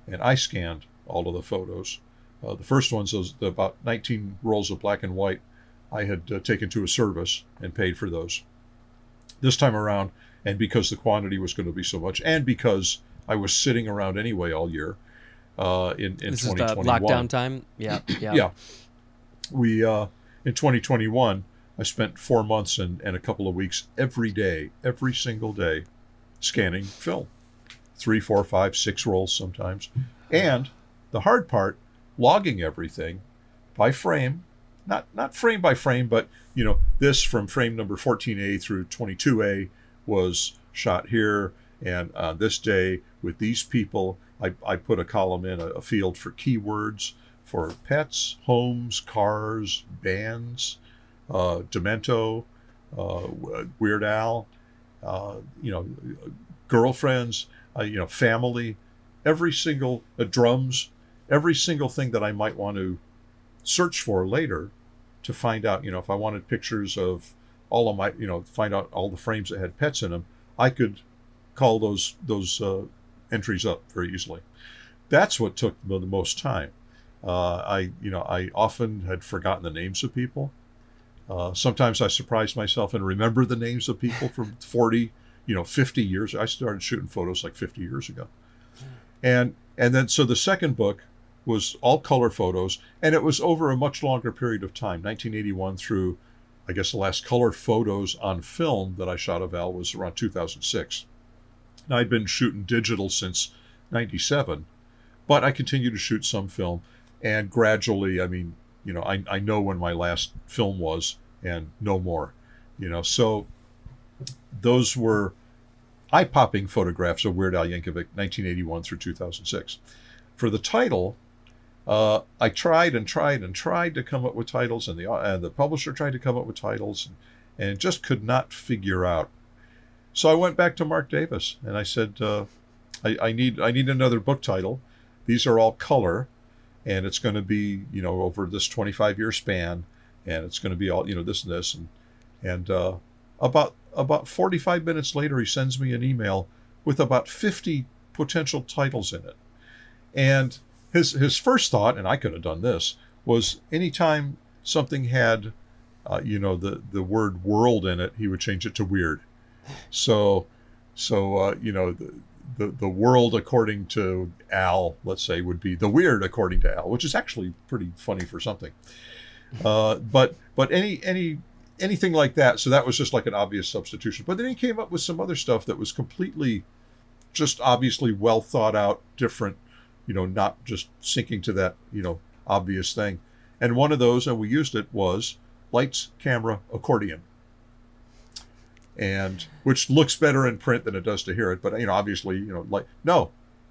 and I scanned all of the photos. The first ones, those about 19 rolls of black and white, I had taken to a service and paid for those. This time around, and because the quantity was going to be so much, and because I was sitting around anyway all year, in 2021. This is the lockdown time? Yeah. Yeah. We, in 2021, I spent 4 months and a couple of weeks every day, every single day, scanning film. 3, 4, 5, 6 rolls sometimes. And the hard part, logging everything by frame, not frame by frame, but, you know, this from frame number 14A through 22A was shot here, and on this day with these people. I put a column in, a field for keywords for pets, homes, cars, bands, Demento, Weird Al, you know, girlfriends, you know, family, every single drums, every single thing that I might want to search for later to find out, you know, if I wanted pictures of all of my, you know, find out all the frames that had pets in them, I could call those entries up very easily. That's what took the most time. I often had forgotten the names of people. Sometimes I surprised myself and remember the names of people from 40, you know, 50 years. I started shooting photos like 50 years ago. And then, so the second book was all color photos, and it was over a much longer period of time, 1981 through, I guess, the last color photos on film that I shot of Al was around 2006. I'd been shooting digital since 1997, but I continued to shoot some film, and gradually, I mean, you know, I know when my last film was and no more, you know. So those were eye-popping photographs of Weird Al Yankovic, 1981 through 2006. For the title, I tried to come up with titles, and the publisher tried to come up with titles and just could not figure out. So I went back to Mark Davis and I said, I need another book title. These are all color, and it's going to be, you know, over this 25-year span, and it's going to be all, you know, this and this. And about 45 minutes later, he sends me an email with about 50 potential titles in it. And his first thought, and I could have done this, was anytime something had, the word world in it, he would change it to weird. So the world according to Al, let's say, would be the weird according to Al, which is actually pretty funny for something. But anything like that. So that was just like an obvious substitution. But then he came up with some other stuff that was completely just obviously well thought out, different, not just sinking to that, obvious thing. And one of those, and we used it, was lights, camera, accordion. And which looks better in print than it does to hear it, but obviously,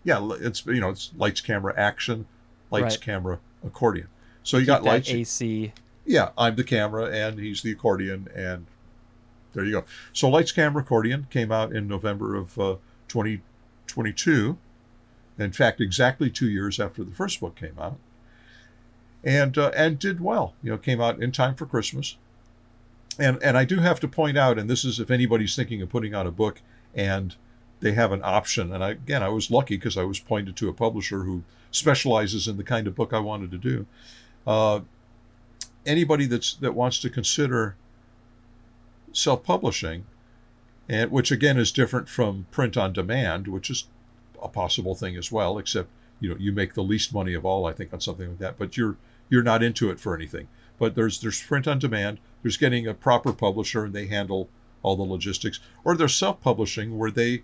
it's lights, camera, action, lights, right. Camera, accordion. So you got lights, AC. Yeah, I'm the camera and he's the accordion, and there you go. So lights, camera, accordion came out in November of 2022. In fact, exactly 2 years after the first book came out, and did well. Came out in time for Christmas. And I do have to point out, and this is if anybody's thinking of putting out a book and they have an option. And I was lucky because I was pointed to a publisher who specializes in the kind of book I wanted to do. Anybody that wants to consider self-publishing, and which again is different from print on demand, which is a possible thing as well, except you make the least money of all, I think, on something like that. But you're not into it for anything. But there's print on demand. There's getting a proper publisher, and they handle all the logistics. Or there's self-publishing, where they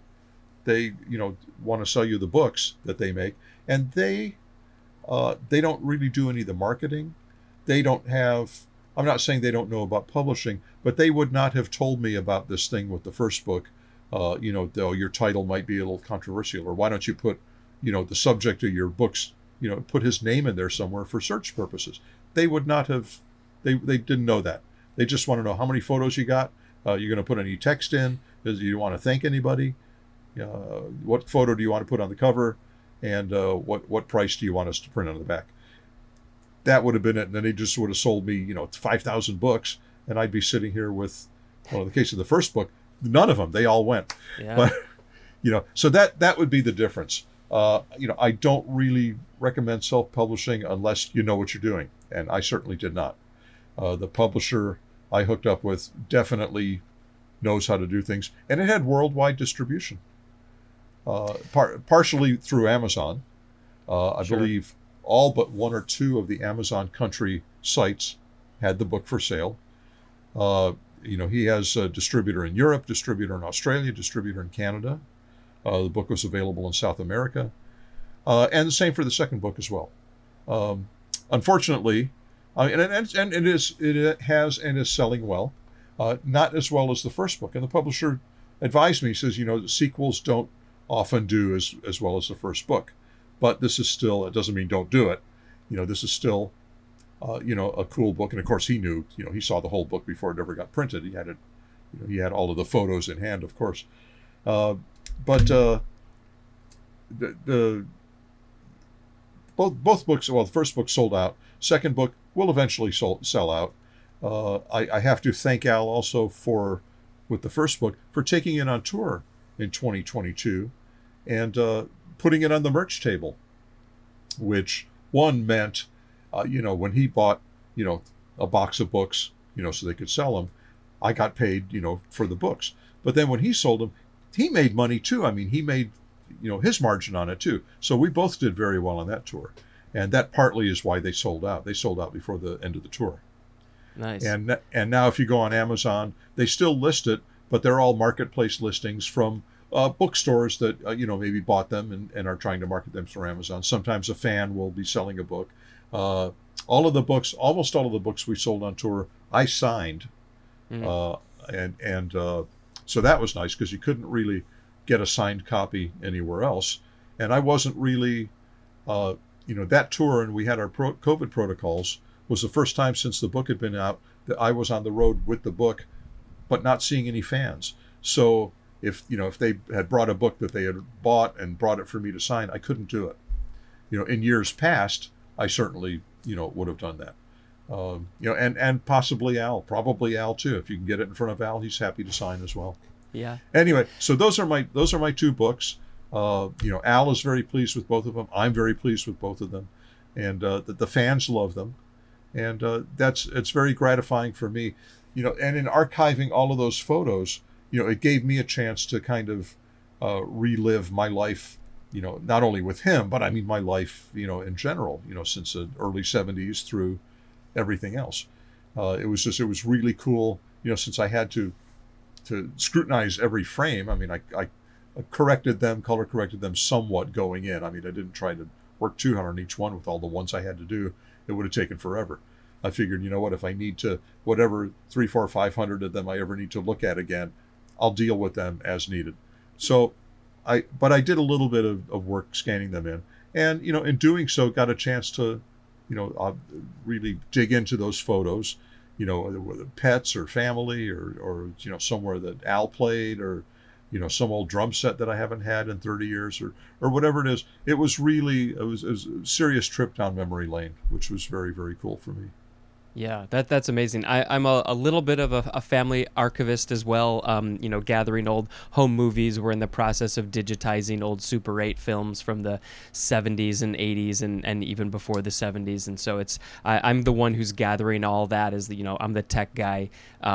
want to sell you the books that they make, and they don't really do any of the marketing. They don't have. I'm not saying they don't know about publishing, but they would not have told me about this thing with the first book. Though your title might be a little controversial, or why don't you put, the subject of your books, put his name in there somewhere for search purposes. They would not have. They didn't know that. They just want to know how many photos you got. You're going to put any text in. Do you want to thank anybody? What photo do you want to put on the cover? And what price do you want us to print on the back? That would have been it. And then they just would have sold me, 5,000 books. And I'd be sitting here with, in the case of the first book, none of them. They all went. Yeah. But, so that would be the difference. I don't really recommend self-publishing unless you know what you're doing. And I certainly did not. The publisher I hooked up with definitely knows how to do things, and it had worldwide distribution, partially through Amazon. I believe all but one or two of the Amazon country sites had the book for sale. He has a distributor in Europe, distributor in Australia, distributor in Canada. The book was available in South America, and the same for the second book as well. Unfortunately. And it is selling well, not as well as the first book. And the publisher advised me, he says, the sequels don't often do as well as the first book, but this is still, it doesn't mean don't do it. This is still, a cool book. And of course he knew, he saw the whole book before it ever got printed. He had it, he had all of the photos in hand, of course. Both books, well, the first book sold out. Second book will eventually sell out. I have to thank Al also with the first book, for taking it on tour in 2022 and putting it on the merch table, which one meant, when he bought, a box of books, so they could sell them, I got paid, for the books. But then when he sold them, he made money too. I mean, he made, his margin on it too. So we both did very well on that tour. And that partly is why they sold out. They sold out before the end of the tour. Nice. And now if you go on Amazon, they still list it, but they're all marketplace listings from bookstores that, maybe bought them and are trying to market them through Amazon. Sometimes a fan will be selling a book. Almost all of the books we sold on tour, I signed. Mm-hmm. So that was nice because you couldn't really get a signed copy anywhere else. And I wasn't really... that tour, and we had our COVID protocols, was the first time since the book had been out that I was on the road with the book, but not seeing any fans. So if they had brought a book that they had bought and brought it for me to sign, I couldn't do it. In years past, I certainly, would have done that. And possibly Al, probably Al too. If you can get it in front of Al, he's happy to sign as well. Yeah. Anyway, so those are my two books. Al is very pleased with both of them. I'm very pleased with both of them, and the fans love them, and it's very gratifying for me. And in archiving all of those photos, it gave me a chance to kind of relive my life. Not only with him, but I mean my life. In general. Since the early '70s through everything else. It was really cool, since I had to scrutinize every frame. I mean, I color corrected them somewhat going in. I mean, I didn't try to work too hard on each one with all the ones I had to do. It would have taken forever. I figured, if I need to, whatever 300, 400, 500 of them I ever need to look at again, I'll deal with them as needed. So I did a little bit of work scanning them in, and, in doing so, got a chance to, really dig into those photos, whether pets or family or somewhere that Al played, or, some old drum set that I haven't had in 30 years or whatever it is. It was a serious trip down memory lane, which was very, very cool for me. Yeah, that's amazing. I'm a little bit of a family archivist as well, gathering old home movies. We're in the process of digitizing old Super 8 films from the 70s and 80s and even before the 70s. And so I'm the one who's gathering all that as I'm the tech guy.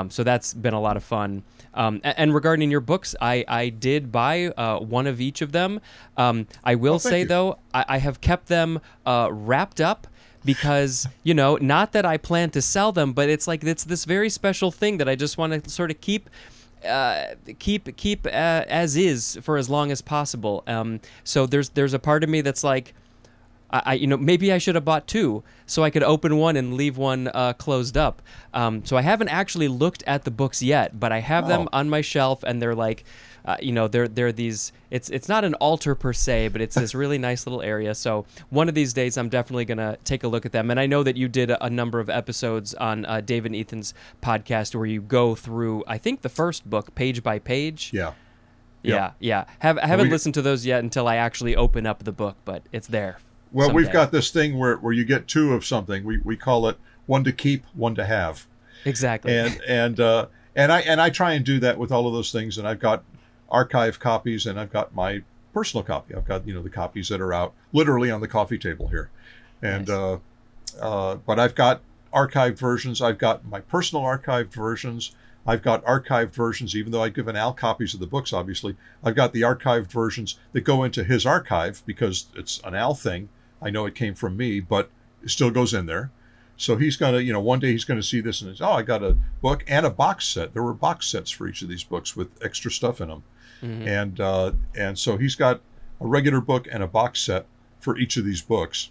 So that's been a lot of fun. And regarding your books, I did buy one of each of them. I will say, though, I have kept them wrapped up. Because, not that I plan to sell them, but it's like it's this very special thing that I just want to sort of keep as is for as long as possible. So there's a part of me that's like, I maybe I should have bought two so I could open one and leave one closed up. So I haven't actually looked at the books yet, but I have them on my shelf, and they're like, they're these. It's not an altar per se, but it's this really nice little area. So one of these days, I'm definitely gonna take a look at them. And I know that you did a number of episodes on Dave and Ethan's podcast where you go through, I think, the first book page by page. Yeah. Yep. Yeah. I haven't listened to those yet until I actually open up the book, but it's there. Well, someday. We've got this thing where you get two of something. We call it one to keep, one to have. Exactly. And I try and do that with all of those things, and I've got archive copies, and I've got my personal copy. I've got the copies that are out literally on the coffee table here, and nice. But I've got archived versions. I've got my personal archived versions. I've got archived versions, even though I've given Al copies of the books. Obviously, I've got the archived versions that go into his archive because it's an Al thing. I know it came from me, but it still goes in there. So he's gonna, one day he's gonna see this and say, "Oh, I got a book and a box set." There were box sets for each of these books with extra stuff in them. Mm-hmm. And so he's got a regular book and a box set for each of these books.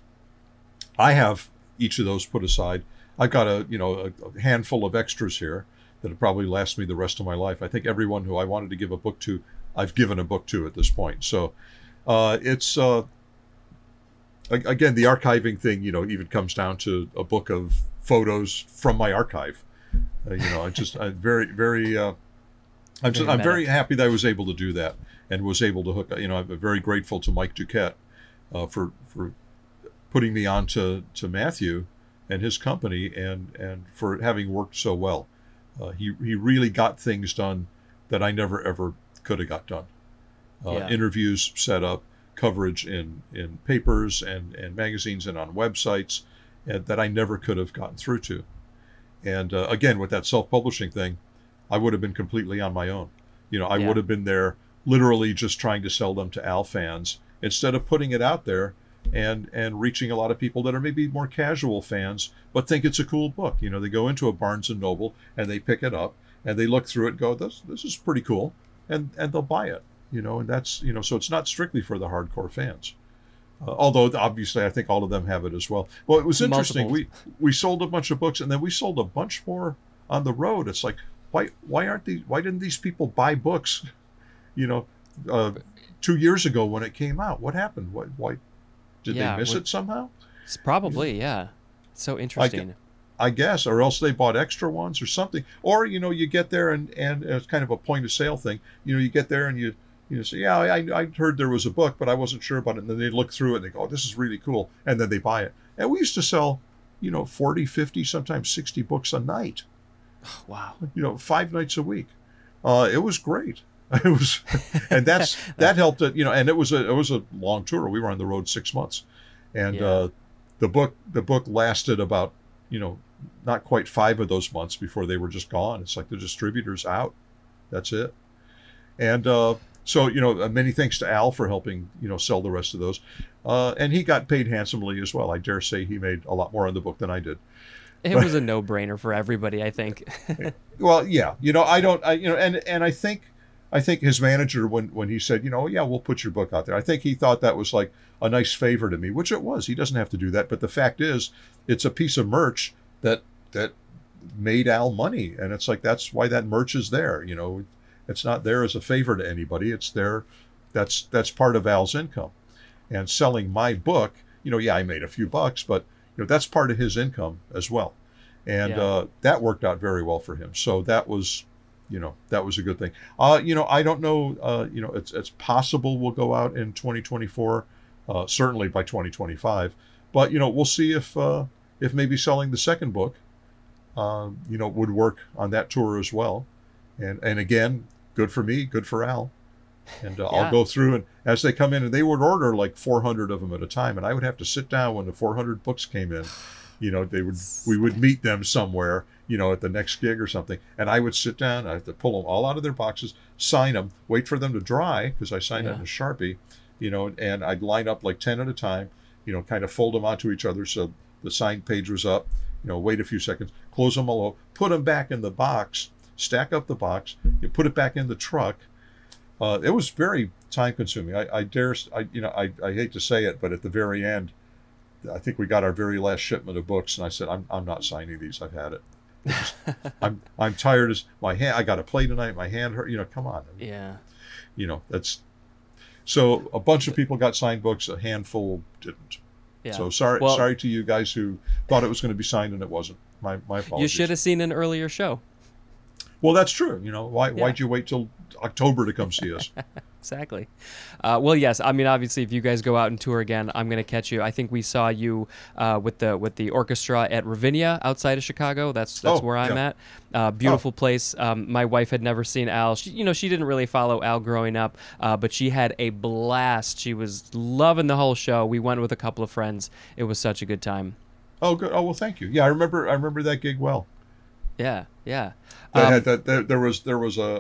I have each of those put aside. I've got a handful of extras here that'll probably last me the rest of my life. I think everyone who I wanted to give a book to, I've given a book to at this point. So it's again, the archiving thing, even comes down to a book of photos from my archive. I'm very, very. I'm very happy that I was able to do that and was able to hook. I'm very grateful to Mike Duquette for putting me on to Matthew and his company and for having worked so well. He really got things done that I never ever could have got done. Interviews set up, coverage in papers and magazines and on websites that I never could have gotten through to. And again, with that self-publishing thing, I would have been completely on my own. I would have been there literally just trying to sell them to Al fans instead of putting it out there and reaching a lot of people that are maybe more casual fans, but think it's a cool book. They go into a Barnes & Noble and they pick it up and they look through it and go, this is pretty cool. And they'll buy it, and that's, so it's not strictly for the hardcore fans. Although obviously I think all of them have it as well. Well, it was interesting. We sold a bunch of books and then we sold a bunch more on the road. It's like, why didn't these people buy books, 2 years ago when it came out? What happened? Why did they miss it somehow? It's probably, It's so interesting. I guess, or else they bought extra ones or something. Or, you get there and it's kind of a point of sale thing. You get there and you say, yeah, I heard there was a book, but I wasn't sure about it. And then they look through it and they go, oh, this is really cool. And then they buy it. And we used to sell you know, 40, 50, sometimes 60 books a night. Wow. You know, 5 nights a week. It was great. It was, and that helped it, you know, and it was a long tour. We were on the road 6 months, and the book lasted about, you know, not quite 5 of those months before they were just gone. It's like the distributor's out. That's it. And so, you know, many thanks to Al for helping, you know, sell the rest of those. And he got paid handsomely as well. I dare say he made a lot more on the book than I did. It was a no-brainer for everybody, I think. Well, yeah, you know, I think his manager, when he said, you know, yeah, we'll put your book out there, I think he thought that was like a nice favor to me, which it was. He doesn't have to do that. But the fact is, it's a piece of merch that made Al money. And it's like, that's why that merch is there. You know, it's not there as a favor to anybody. It's there. That's part of Al's income. And selling my book, you know, yeah, I made a few bucks, but, you know, that's part of his income as well. And that worked out very well for him. So that was... you know, that was a good thing. You know, I don't know, you know, it's possible we'll go out in 2024, certainly by 2025. But, you know, we'll see if maybe selling the second book, you know, would work on that tour as well. And again, good for me, good for Al. And I'll go through, and as they come in, and they would order like 400 of them at a time. And I would have to sit down when the 400 books came in. You know, we would meet them somewhere, you know, at the next gig or something. And I would sit down, I'd have to pull them all out of their boxes, sign them, wait for them to dry, because I signed it in a Sharpie, you know, and I'd line up like 10 at a time, you know, kind of fold them onto each other so the signed page was up, you know, wait a few seconds, close them all up, put them back in the box, stack up the box, you put it back in the truck. It was very time consuming. I hate to say it, but at the very end, I think we got our very last shipment of books, and I said, I'm not signing these. I've had it. I'm tired as my hand. I got to play tonight. My hand hurt. You know, come on. Yeah. You know, that's so a bunch of people got signed books. A handful didn't. Yeah. So sorry to you guys who thought it was going to be signed and it wasn't. My apologies. You should have seen an earlier show. Well, that's true. You know, why'd you wait till October to come see us? Exactly. Well, yes. I mean, obviously, if you guys go out and tour again, I'm going to catch you. I think we saw you with the orchestra at Ravinia outside of Chicago. That's where I'm at. Beautiful place. My wife had never seen Al. She, you know, she didn't really follow Al growing up, but she had a blast. She was loving the whole show. We went with a couple of friends. It was such a good time. Oh, good. Oh, well, thank you. Yeah, I remember that gig well. Yeah. There was a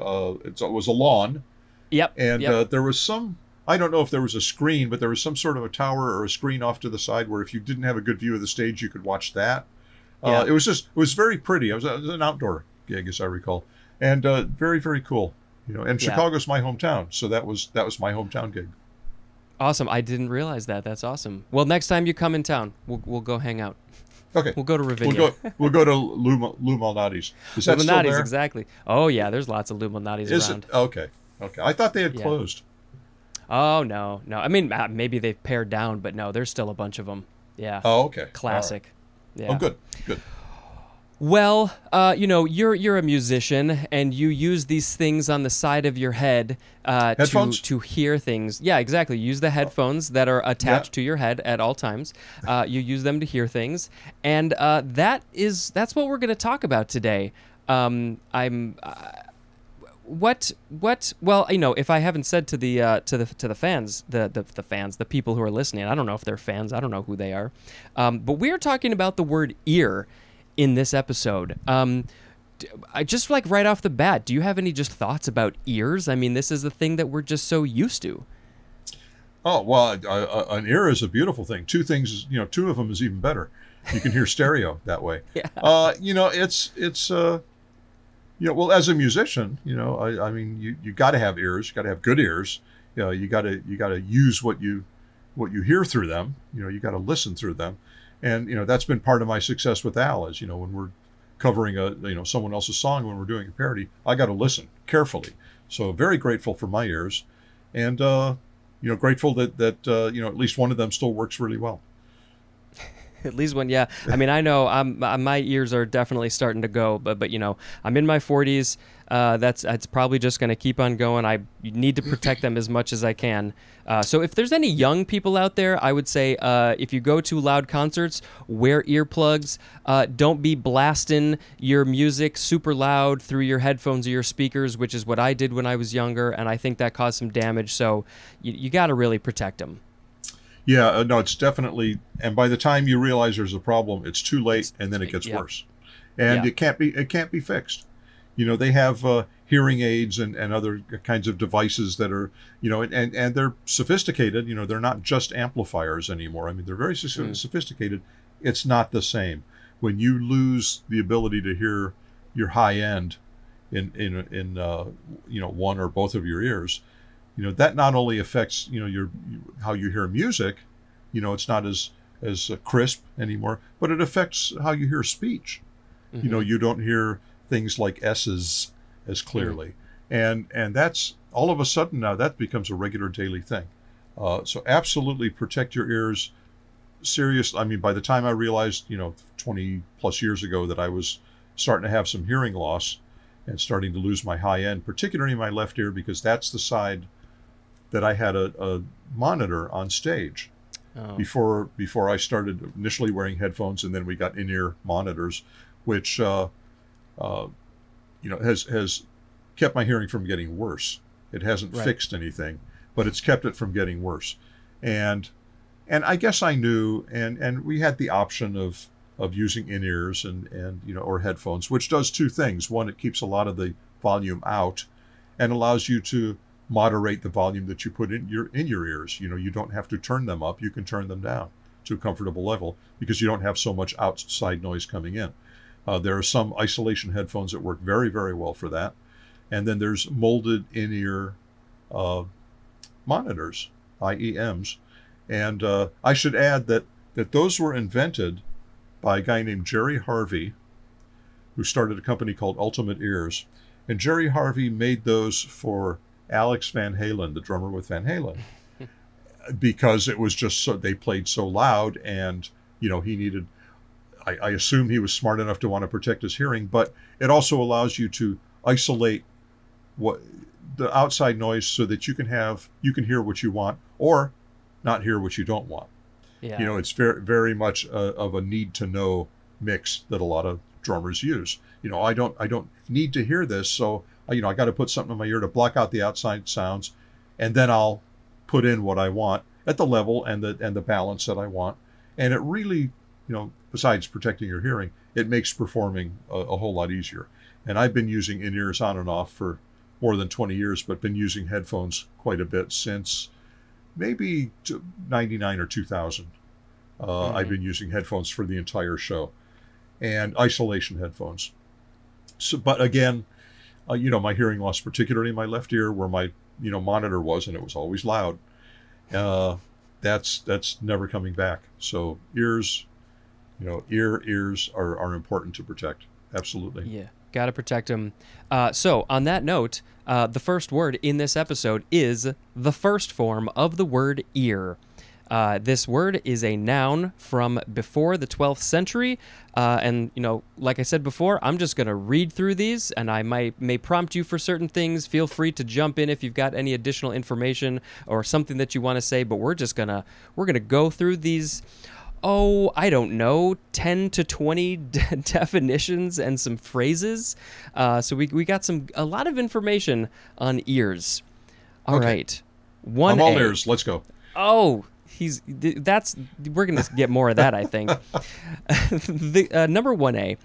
lawn. Yep. And there was some, I don't know if there was a screen, but there was some sort of a tower or a screen off to the side where if you didn't have a good view of the stage, you could watch that. It was very pretty. It was an outdoor gig, as I recall, and very, very cool. You know, and Chicago's my hometown, so that was my hometown gig. Awesome. I didn't realize that. That's awesome. Well, next time you come in town, we'll go hang out. Okay. We'll go to Ravinia. We'll go to Luma Notties. Is that Luma still Notties, there? Exactly. Oh yeah, there's lots of Luma Notties around. It? Okay. I thought they had closed. Oh no. I mean, maybe they've pared down, but no, there's still a bunch of them. Yeah. Oh, okay. Classic. Right. Yeah. Oh, good. Well, you know, you're a musician, and you use these things on the side of your head to hear things. Yeah, exactly. You use the headphones that are attached to your head at all times. You use them to hear things, and that's what we're going to talk about today. Well, you know, if I haven't said to the fans, the fans, the people who are listening, I don't know if they're fans. I don't know who they are, but we are talking about the word ear in this episode. I just like right off the bat, do you have any just thoughts about ears? I mean, this is the thing that we're just so used to. Oh, well, an ear is a beautiful thing. Two things, you know, two of them is even better. You can hear stereo that way. Yeah. You know, it's you know, well, as a musician, you know, I mean, you got to have ears, you got to have good ears. You know, you got to use what you hear through them. You know, you got to listen through them. And, you know, that's been part of my success with Al is, you know, when we're covering someone else's song, when we're doing a parody, I got to listen carefully. So very grateful for my ears, and, you know, grateful that, you know, at least one of them still works really well. At least one, yeah. I mean, I know my ears are definitely starting to go, but you know, I'm in my 40s. That's probably just going to keep on going. I need to protect them as much as I can. So if there's any young people out there, I would say if you go to loud concerts, wear earplugs. Don't be blasting your music super loud through your headphones or your speakers, which is what I did when I was younger, and I think that caused some damage. So you got to really protect them. Yeah, no, it's definitely, and by the time you realize there's a problem, it's too late, and then it gets worse, and it can't be fixed. You know, they have hearing aids and other kinds of devices that are, you know, and they're sophisticated. You know, they're not just amplifiers anymore. I mean, they're very sophisticated. It's not the same when you lose the ability to hear your high end in you know, one or both of your ears. You know, that not only affects, you know, how you hear music, you know, it's not as crisp anymore, but it affects how you hear speech. Mm-hmm. You know, you don't hear things like S's as clearly. Mm-hmm. And that's all of a sudden now that becomes a regular daily thing. So absolutely protect your ears. Serious. I mean, by the time I realized, you know, 20 plus years ago that I was starting to have some hearing loss and starting to lose my high end, particularly my left ear, because that's the side that I had a monitor on stage before I started initially wearing headphones, and then we got in-ear monitors, which you know, has kept my hearing from getting worse. It hasn't fixed anything, but it's kept it from getting worse. And I guess I knew, and we had the option of using in-ears and you know, or headphones, which does two things. One, it keeps a lot of the volume out and allows you to moderate the volume that you put in your ears. You know, you don't have to turn them up. You can turn them down to a comfortable level because you don't have so much outside noise coming in. There are some isolation headphones that work very, very well for that. And then there's molded in-ear monitors, IEMs. And I should add that those were invented by a guy named Jerry Harvey, who started a company called Ultimate Ears. And Jerry Harvey made those for Alex Van Halen, the drummer with Van Halen, because it was just so they played so loud, and you know, he needed, I assume he was smart enough to want to protect his hearing, but it also allows you to isolate what the outside noise so that you can hear what you want or not hear what you don't want. Yeah. You know, it's very, very much of a need to know mix that a lot of drummers use. You know, I don't need to hear this, so you know, I got to put something in my ear to block out the outside sounds, and then I'll put in what I want at the level and the balance that I want. And it really, you know, besides protecting your hearing, it makes performing a whole lot easier. And I've been using in-ears on and off for more than 20 years, but been using headphones quite a bit since maybe 99 or 2000. I've been using headphones for the entire show, and isolation headphones. So, but again, you know, my hearing loss, particularly in my left ear where my, you know, monitor was, and it was always loud, that's never coming back. So ears, you know, ears are important to protect. Absolutely. Yeah. Got to protect them. So on that note, the first word in this episode is the first form of the word ear. This word is a noun from before the 12th century. And, you know, like I said before, I'm just going to read through these, and I may prompt you for certain things. Feel free to jump in if you've got any additional information or something that you want to say. But we're just going to go through these, 10 to 20 definitions and some phrases. So we got a lot of information on ears. All right. I'm all ears. Let's go. Oh, we're going to get more of that, I think. Number 1A,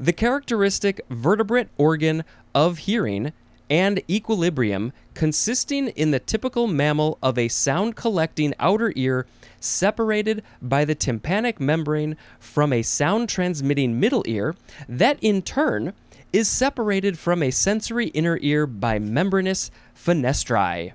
the characteristic vertebrate organ of hearing and equilibrium consisting in the typical mammal of a sound-collecting outer ear separated by the tympanic membrane from a sound-transmitting middle ear that in turn is separated from a sensory inner ear by membranous fenestrae.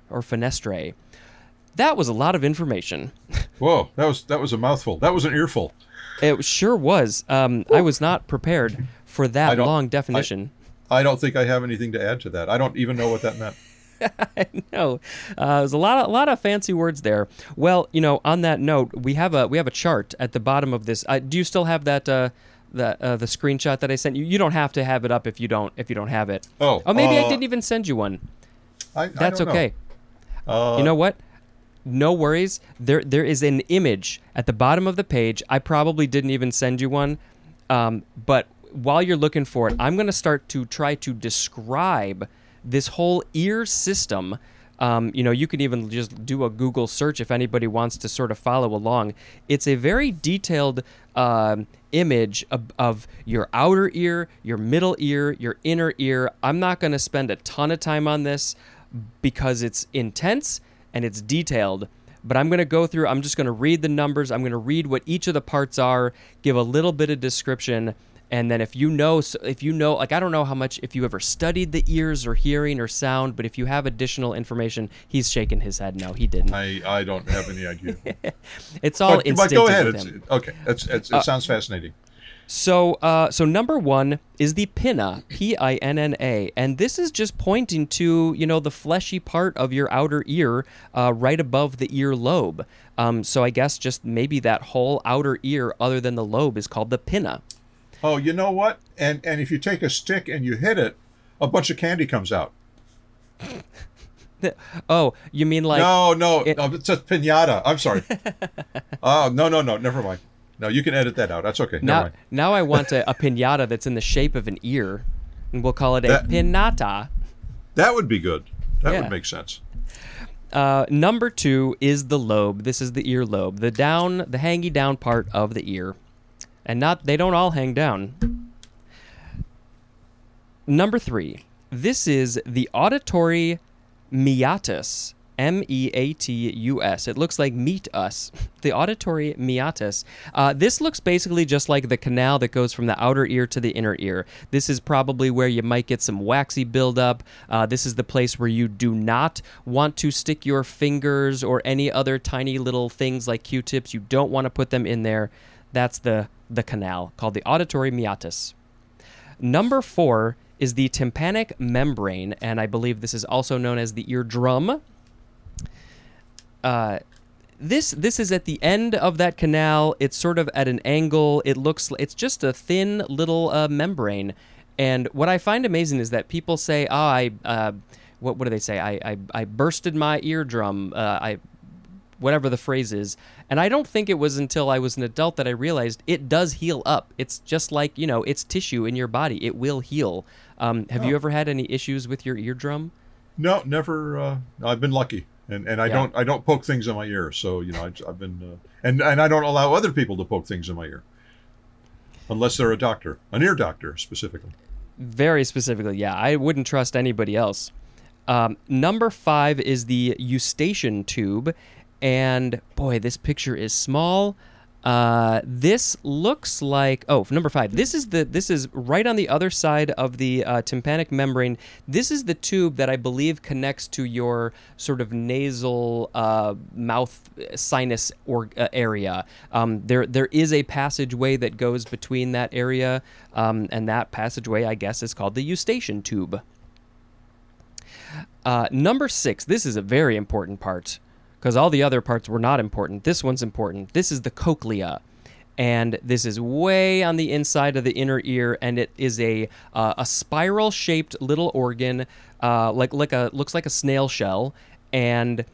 That was a lot of information. Whoa, that was a mouthful. That was an earful. It sure was. I was not prepared for that long definition. I don't think I have anything to add to that. I don't even know what that meant. I know. There's a lot of fancy words there. Well, you know, on that note, we have a chart at the bottom of this. Do you still have that? The screenshot that I sent you. You don't have to have it up if you don't have it. Oh, maybe I didn't even send you one. That's okay. You know what? No worries. There is an image at the bottom of the page. I probably didn't even send you one. But while you're looking for it, I'm going to start to try to describe this whole ear system. You know, you can even just do a Google search if anybody wants to sort of follow along. It's a very detailed image of your outer ear, your middle ear, your inner ear. I'm not going to spend a ton of time on this because it's intense and it's detailed. But I'm going to go through, I'm just going to read the numbers. I'm going to read what each of the parts are, give a little bit of description. And then if you know, like, I don't know how much, if you ever studied the ears or hearing or sound, but if you have additional information, he's shaking his head. No, he didn't. I don't have any idea. It's all instinctive. But go ahead. It sounds fascinating. So number one is the pinna, P-I-N-N-A, and this is just pointing to, you know, the fleshy part of your outer ear, right above the ear lobe. So I guess just maybe that whole outer ear, other than the lobe, is called the pinna. Oh, you know what? And if you take a stick and you hit it, a bunch of candy comes out. Oh, you mean like... No, it's a piñata. I'm sorry. Oh, no, never mind. No, you can edit that out. That's okay. Never mind. Now I want a piñata that's in the shape of an ear, and we'll call it a piñata. That would be good. That would make sense. Number two is the lobe. This is the ear lobe, the hangy down part of the ear. And they don't all hang down. Number three, this is the auditory meatus, M-E-A-T-U-S. It looks like meet us, the auditory meatus. This looks basically just like the canal that goes from the outer ear to the inner ear. This is probably where you might get some waxy buildup. This is the place where you do not want to stick your fingers or any other tiny little things like Q-tips. You don't want to put them in there. That's the canal called the auditory meatus. Number four is the tympanic membrane, and I believe this is also known as the eardrum. This is at the end of that canal. It's sort of at an angle. It's just a thin little membrane. And what I find amazing is that people say, what do they say? I bursted my eardrum. Whatever the phrase is. And I don't think it was until I was an adult that I realized it does heal up. It's just like, you know, it's tissue in your body. It will heal. Have you ever had any issues with your eardrum? No, never. I've been lucky. And I don't poke things in my ear. So, you know, I've been, and I don't allow other people to poke things in my ear. Unless they're a doctor, an ear doctor specifically. Very specifically. Yeah. I wouldn't trust anybody else. Number five is the eustachian tube. And boy, this picture is small. This looks like number five. This is right on the other side of the tympanic membrane. This is the tube that I believe connects to your sort of nasal mouth sinus area. There is a passageway that goes between that area, and that passageway, I guess, is called the eustachian tube. Number six. This is a very important part, because all the other parts were not important. This one's important. This is the cochlea, and this is way on the inside of the inner ear, and it is a spiral-shaped little organ, looks like a snail shell. And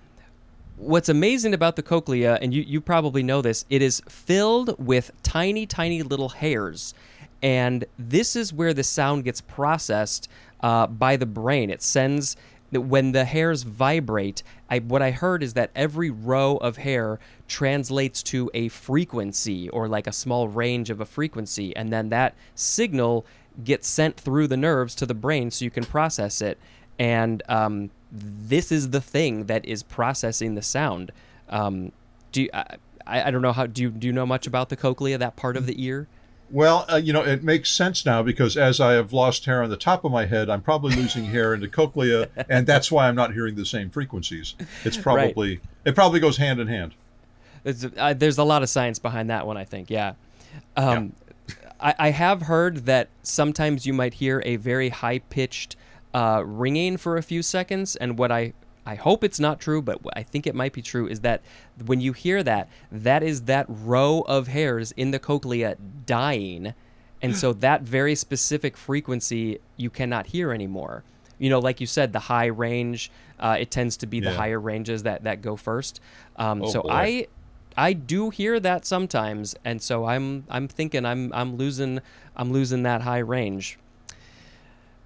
what's amazing about the cochlea, and you probably know this, it is filled with tiny, tiny little hairs, and this is where the sound gets processed by the brain. It sends... When the hairs vibrate, what I heard is that every row of hair translates to a frequency, or like a small range of a frequency, and then that signal gets sent through the nerves to the brain so you can process it. And this is the thing that is processing the sound. I don't know how. Do you know much about the cochlea, that part of the ear? Well, you know, it makes sense now, because as I have lost hair on the top of my head, I'm probably losing hair in the cochlea, and that's why I'm not hearing the same frequencies. It's probably right. It probably goes hand in hand. There's a lot of science behind that one, I think. Yeah. I have heard that sometimes you might hear a very high pitched ringing for a few seconds, and what I hope it's not true, but I think it might be true, is that when you hear that, that is that row of hairs in the cochlea dying, and so that very specific frequency you cannot hear anymore. You know, like you said, the high range, it tends to be the higher ranges that go first. I do hear that sometimes, and so I'm thinking I'm losing that high range.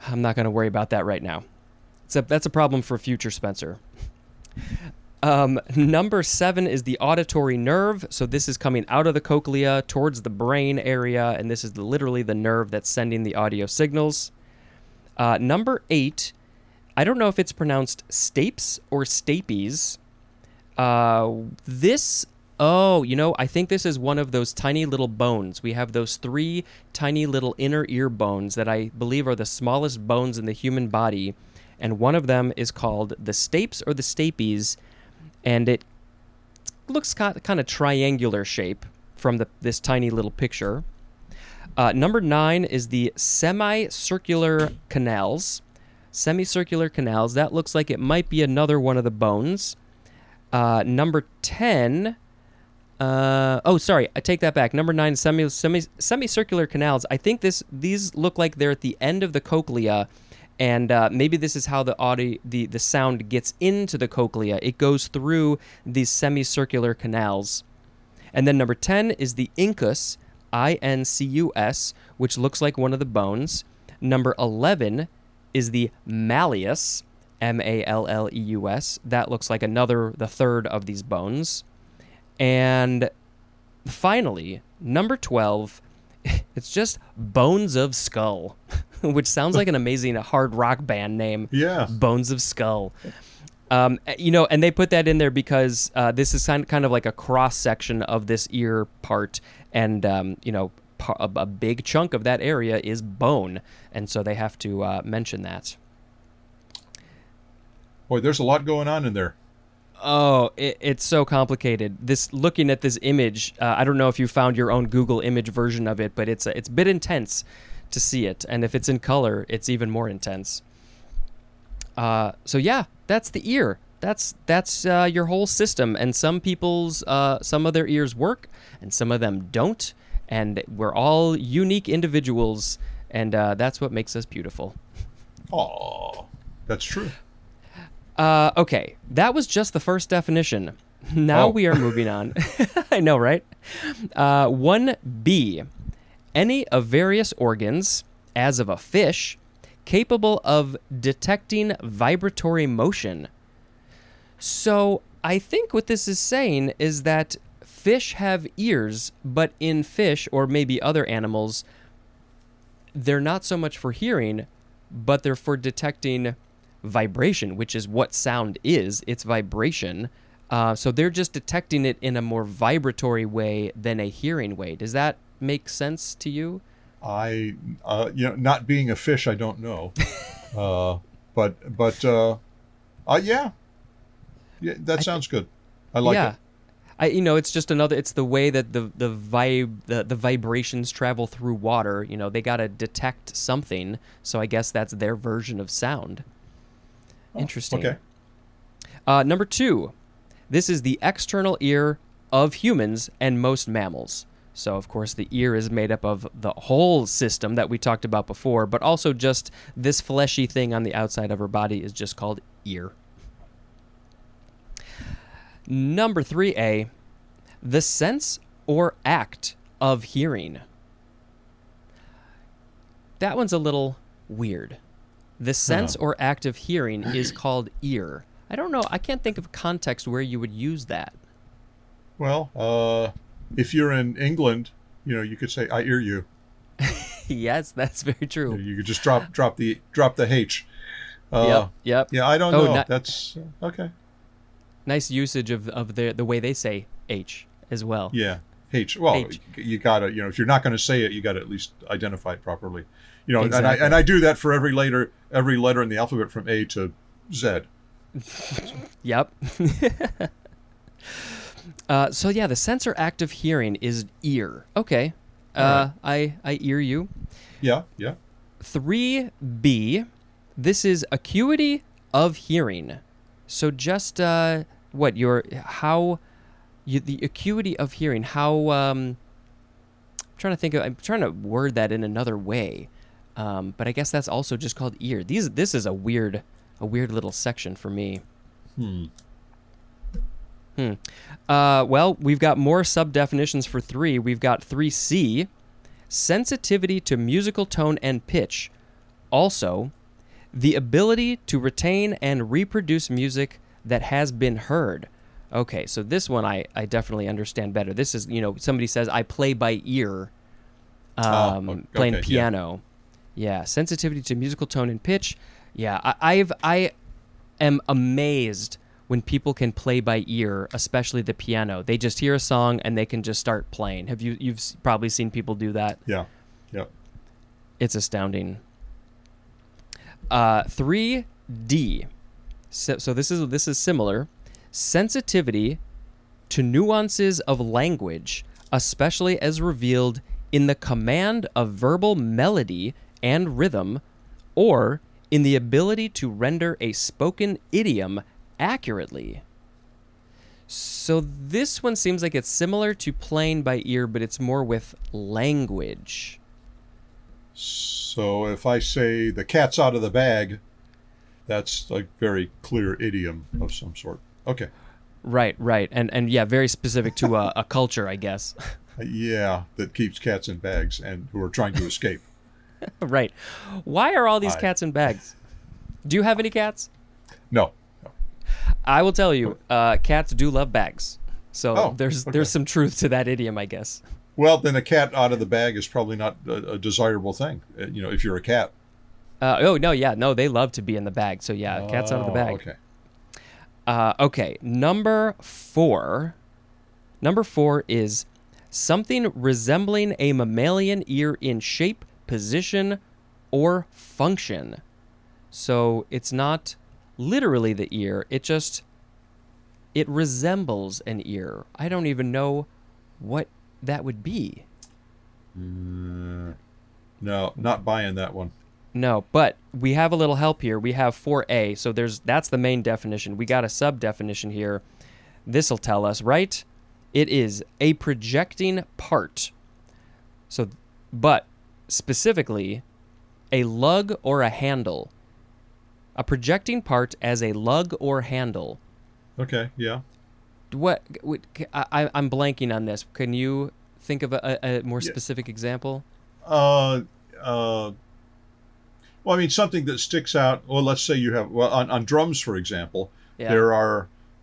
I'm not going to worry about that right now. That's a problem for future Spencer. Number 7 is the auditory nerve. So this is coming out of the cochlea towards the brain area, and this is literally the nerve that's sending the audio signals. Number 8, I don't know if it's pronounced stapes or stapes. I think this is one of those tiny little bones. We have those 3 tiny little inner ear bones that I believe are the smallest bones in the human body. And one of them is called the stapes or the stapes, and it looks kind of triangular shape from this tiny little picture. Number 9 is the semicircular canals. That looks like it might be another one of the bones. Number 10. I take that back. Number 9, semicircular canals. I think these look like they're at the end of the cochlea, and maybe this is how the sound gets into the cochlea. It goes through these semicircular canals. And then number 10 is the incus, I-N-C-U-S, which looks like one of the bones. Number 11 is the malleus, M-A-L-L-E-U-S. That looks like the third of these bones. And finally, number 12, it's just Bones of Skull, which sounds like an amazing hard rock band name. Yeah. Bones of Skull. And they put that in there because this is kind of like a cross section of this ear part, and a big chunk of that area is bone, and so they have to mention that. Boy, there's a lot going on in there. Oh, it's so complicated. Looking at this image, I don't know if you found your own Google image version of it, but it's a bit intense to see it, and if it's in color, it's even more intense. That's the ear. That's your whole system, and some people's some of their ears work, and some of them don't, and we're all unique individuals, and that's what makes us beautiful. Oh, that's true. Okay, that was just the first definition. Now we are moving on. I know, right? 1B, any of various organs, as of a fish, capable of detecting vibratory motion. So I think what this is saying is that fish have ears, but in fish, or maybe other animals, they're not so much for hearing, but they're for detecting vibration, which is what sound is. It's vibration. So they're just detecting it in a more vibratory way than a hearing way. Does that make sense to you? Not being a fish, I don't know. Yeah, that sounds good. I like it. It's just it's the way that the vibrations travel through water. They got to detect something. So I guess that's their version of sound. Interesting. Okay. Number 2, this is the external ear of humans and most mammals. So, of course, the ear is made up of the whole system that we talked about before, but also just this fleshy thing on the outside of our body is just called ear. Number 3A, the sense or act of hearing. That one's a little weird. The sense or act of hearing is called ear. I don't know. I can't think of context where you would use that. Well, if you're in England, you could say, I ear you. Yes, that's very true. You could just drop the H. Yep. Yeah, I don't know. That's okay. Nice usage of the way they say H as well. Yeah, H. Well, H. You got to, if you're not going to say it, you got to at least identify it properly. Exactly. and I do that for every letter in the alphabet from A to Z. Yep. The sensor act of hearing is ear. Okay. I ear you. Yeah. 3B, This is Acuity of Hearing. So just the acuity of hearing. How I'm trying to word that in another way, but I guess that's also just called ear. This is a weird little section for me. Well, we've got more sub-definitions for 3. We've got 3C, sensitivity to musical tone and pitch. Also, the ability to retain and reproduce music that has been heard. Okay, so this one I definitely understand better. This is, somebody says, I play by ear, playing piano. Yeah, sensitivity to musical tone and pitch. Yeah, I am amazed when people can play by ear, especially the piano. They just hear a song and they can just start playing. Have you've probably seen people do that? Yeah. It's astounding. 3D. So this is similar. Sensitivity to nuances of language, especially as revealed in the command of verbal melody and rhythm, or in the ability to render a spoken idiom accurately. So this one seems like it's similar to playing by ear, but it's more with language. So if I say the cat's out of the bag, that's a very clear idiom of some sort. Okay. Right. And yeah, very specific to a culture, I guess. Yeah, that keeps cats in bags and who are trying to escape. Right. Why are all these cats in bags? Do you have any cats? No. I will tell you, cats do love bags. So there's some truth to that idiom, I guess. Well, then a cat out of the bag is probably not a desirable thing, if you're a cat. They love to be in the bag. So yeah, cats out of the bag. Okay. Number 4. Number 4 is something resembling a mammalian ear in shape, position, or function. So it's not literally the ear, it resembles an ear. I don't even know what that would be. No, not buying that one. No, but we have a little help here. We have 4A, so that's the main definition. We got a sub-definition here. This'll tell us, right? It is a projecting part. So, but specifically, a lug or a handle. A projecting part as a lug or handle. Okay, yeah. What I'm blanking on this. Can you think of a more specific example? Well, I mean, something that sticks out. Well, let's say you have on drums, for example. Yeah.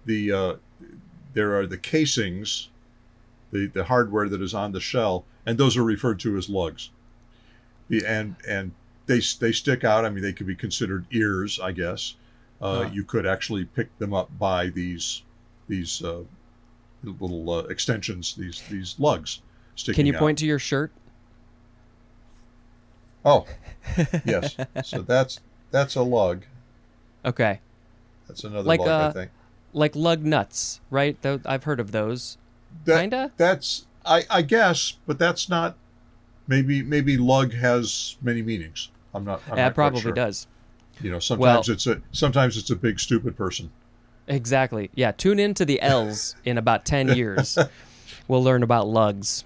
There are the casings, the hardware that is on the shell, and those are referred to as lugs. They stick out. I mean, they could be considered ears, I guess. You could actually pick them up by these little extensions, these lugs sticking out. Can you point to your shirt? Oh, yes. So that's a lug. Okay. That's another lug, I think. Like lug nuts, right? I've heard of those. Kinda? That's, I guess, but that's not... Maybe lug has many meanings. I'm not probably sure. Does. Sometimes it's a big stupid person. Exactly. Yeah. Tune in to the L's in about 10 years. We'll learn about lugs.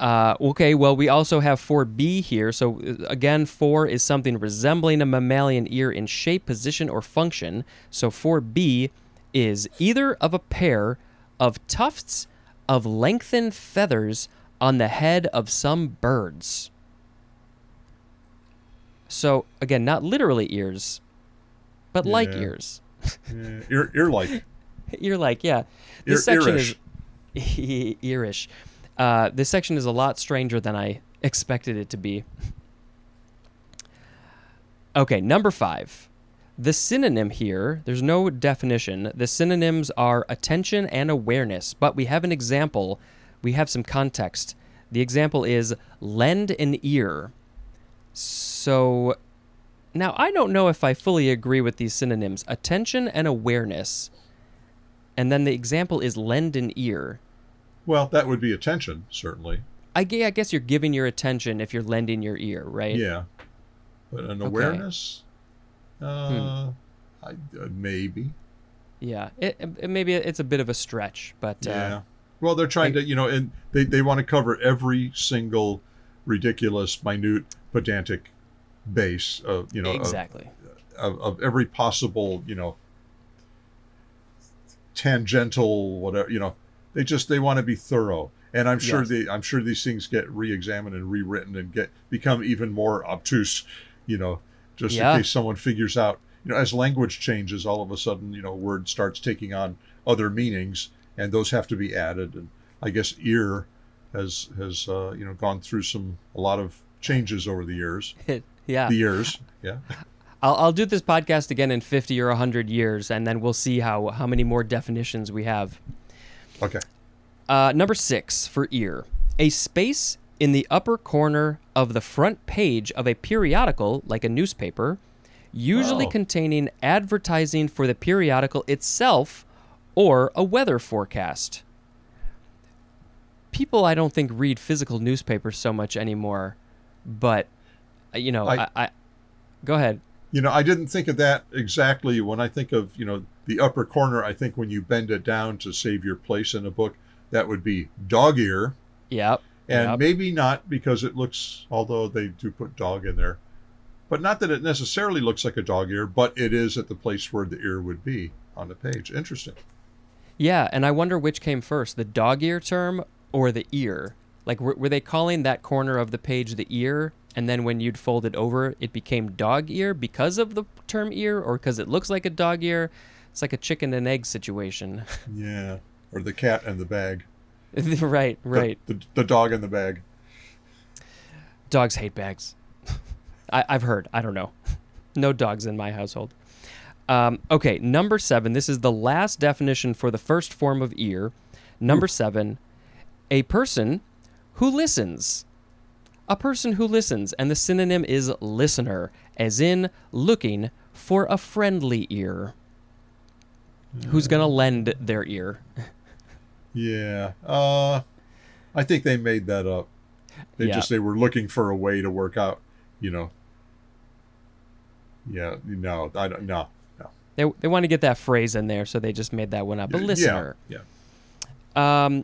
Okay. Well, we also have 4B here. So again, 4 is something resembling a mammalian ear in shape, position, or function. So 4B is either of a pair of tufts of lengthened feathers on the head of some birds. So, again, not literally ears, but like ears. Ear-like. Ear-like, yeah. This section earish. Is earish. This section is a lot stranger than I expected it to be. Okay, number 5. The synonym here, there's no definition. The synonyms are attention and awareness, but we have an example. We have some context. The example is lend an ear. So now I don't know if I fully agree with these synonyms, attention and awareness. And then the example is lend an ear. Well, that would be attention, certainly. I guess you're giving your attention if you're lending your ear, right? Yeah. But an awareness, maybe. Yeah, maybe it's a bit of a stretch, but well, they're trying to, and they want to cover every single ridiculous, minute, pedantic base of exactly of every possible tangential whatever they want to be thorough. And I'm sure I'm sure these things get re-examined and rewritten and become even more obtuse, just in case someone figures out, as language changes, all of a sudden, word starts taking on other meanings, and those have to be added. And I guess ear has gone through a lot of changes over the years. The years, yeah. I'll do this podcast again in 50 or 100 years, and then we'll see how many more definitions we have. Okay. Number 6 for ear. A space in the upper corner of the front page of a periodical, like a newspaper, usually containing advertising for the periodical itself or a weather forecast. People, I don't think, read physical newspapers so much anymore, but, I go ahead. I didn't think of that exactly. When I think of, the upper corner, I think when you bend it down to save your place in a book, that would be dog ear. Yep. And maybe not, because it looks, although they do put dog in there, but not that it necessarily looks like a dog ear, but it is at the place where the ear would be on the page. Interesting. Yeah. And I wonder which came first, the dog ear term or the ear. Like, were they calling that corner of the page the ear? And then when you'd fold it over, it became dog ear because of the term ear, or because it looks like a dog ear? It's like a chicken and egg situation. Yeah. Or the cat and the bag. Right. The dog and the bag. Dogs hate bags. I've heard. I don't know. No dogs in my household. Okay, number 7. This is the last definition for the first form of ear. Number 7. A person who listens. A person who listens. And the synonym is listener, as in looking for a friendly ear. Who's going to lend their ear? Yeah. I think they made that up. They were looking for a way to work out, Yeah, no, I don't, no. They want to get that phrase in there, so they just made that one up. A listener. Yeah.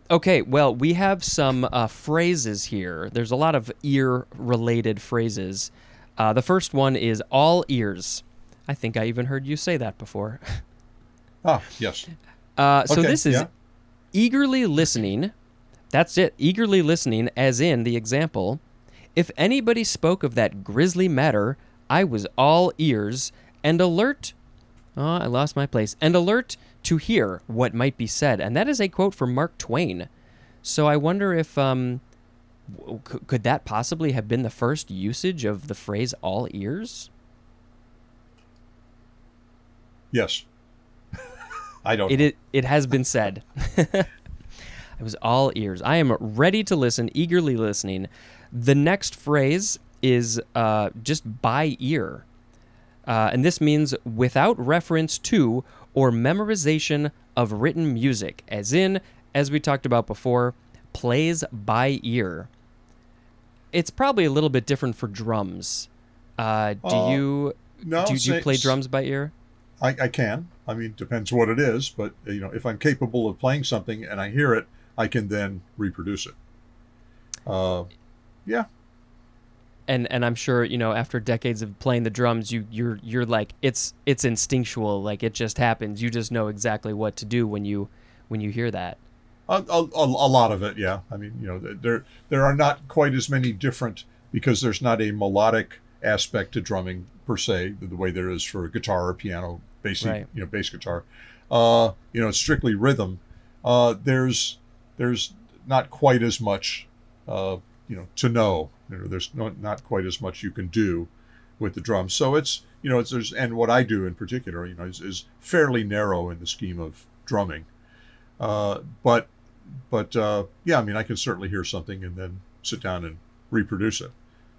Okay, well, we have some phrases here. There's a lot of ear-related phrases. The first one is all ears. I think I even heard you say that before. Ah, yes. So okay, this is eagerly listening. That's it. Eagerly listening, as in the example. If anybody spoke of that grisly matter, I was all ears and alert. Oh, I lost my place. And alert to hear what might be said. And that is a quote from Mark Twain. So I wonder if could that possibly have been the first usage of the phrase all ears? Yes. I don't know. It has been said. I was all ears. I am ready to listen, eagerly listening. The next phrase is just by ear. And this means without reference to or memorization of written music, as in, as we talked about before, plays by ear. It's probably a little bit different for drums. Do you play drums by ear? I can. I mean, depends what it is, but if I'm capable of playing something and I hear it, I can then reproduce it. And I'm sure after decades of playing the drums, you're like it's instinctual, like it just happens. You just know exactly what to do when you hear that. A lot of it, yeah. I mean, there are not quite as many different, because there's not a melodic aspect to drumming per se, the way there is for guitar or piano, bass guitar, it's strictly rhythm. There's not quite as much, to know. There's not quite as much you can do with the drums. So it's and what I do in particular, is fairly narrow in the scheme of drumming. I mean, I can certainly hear something and then sit down and reproduce it.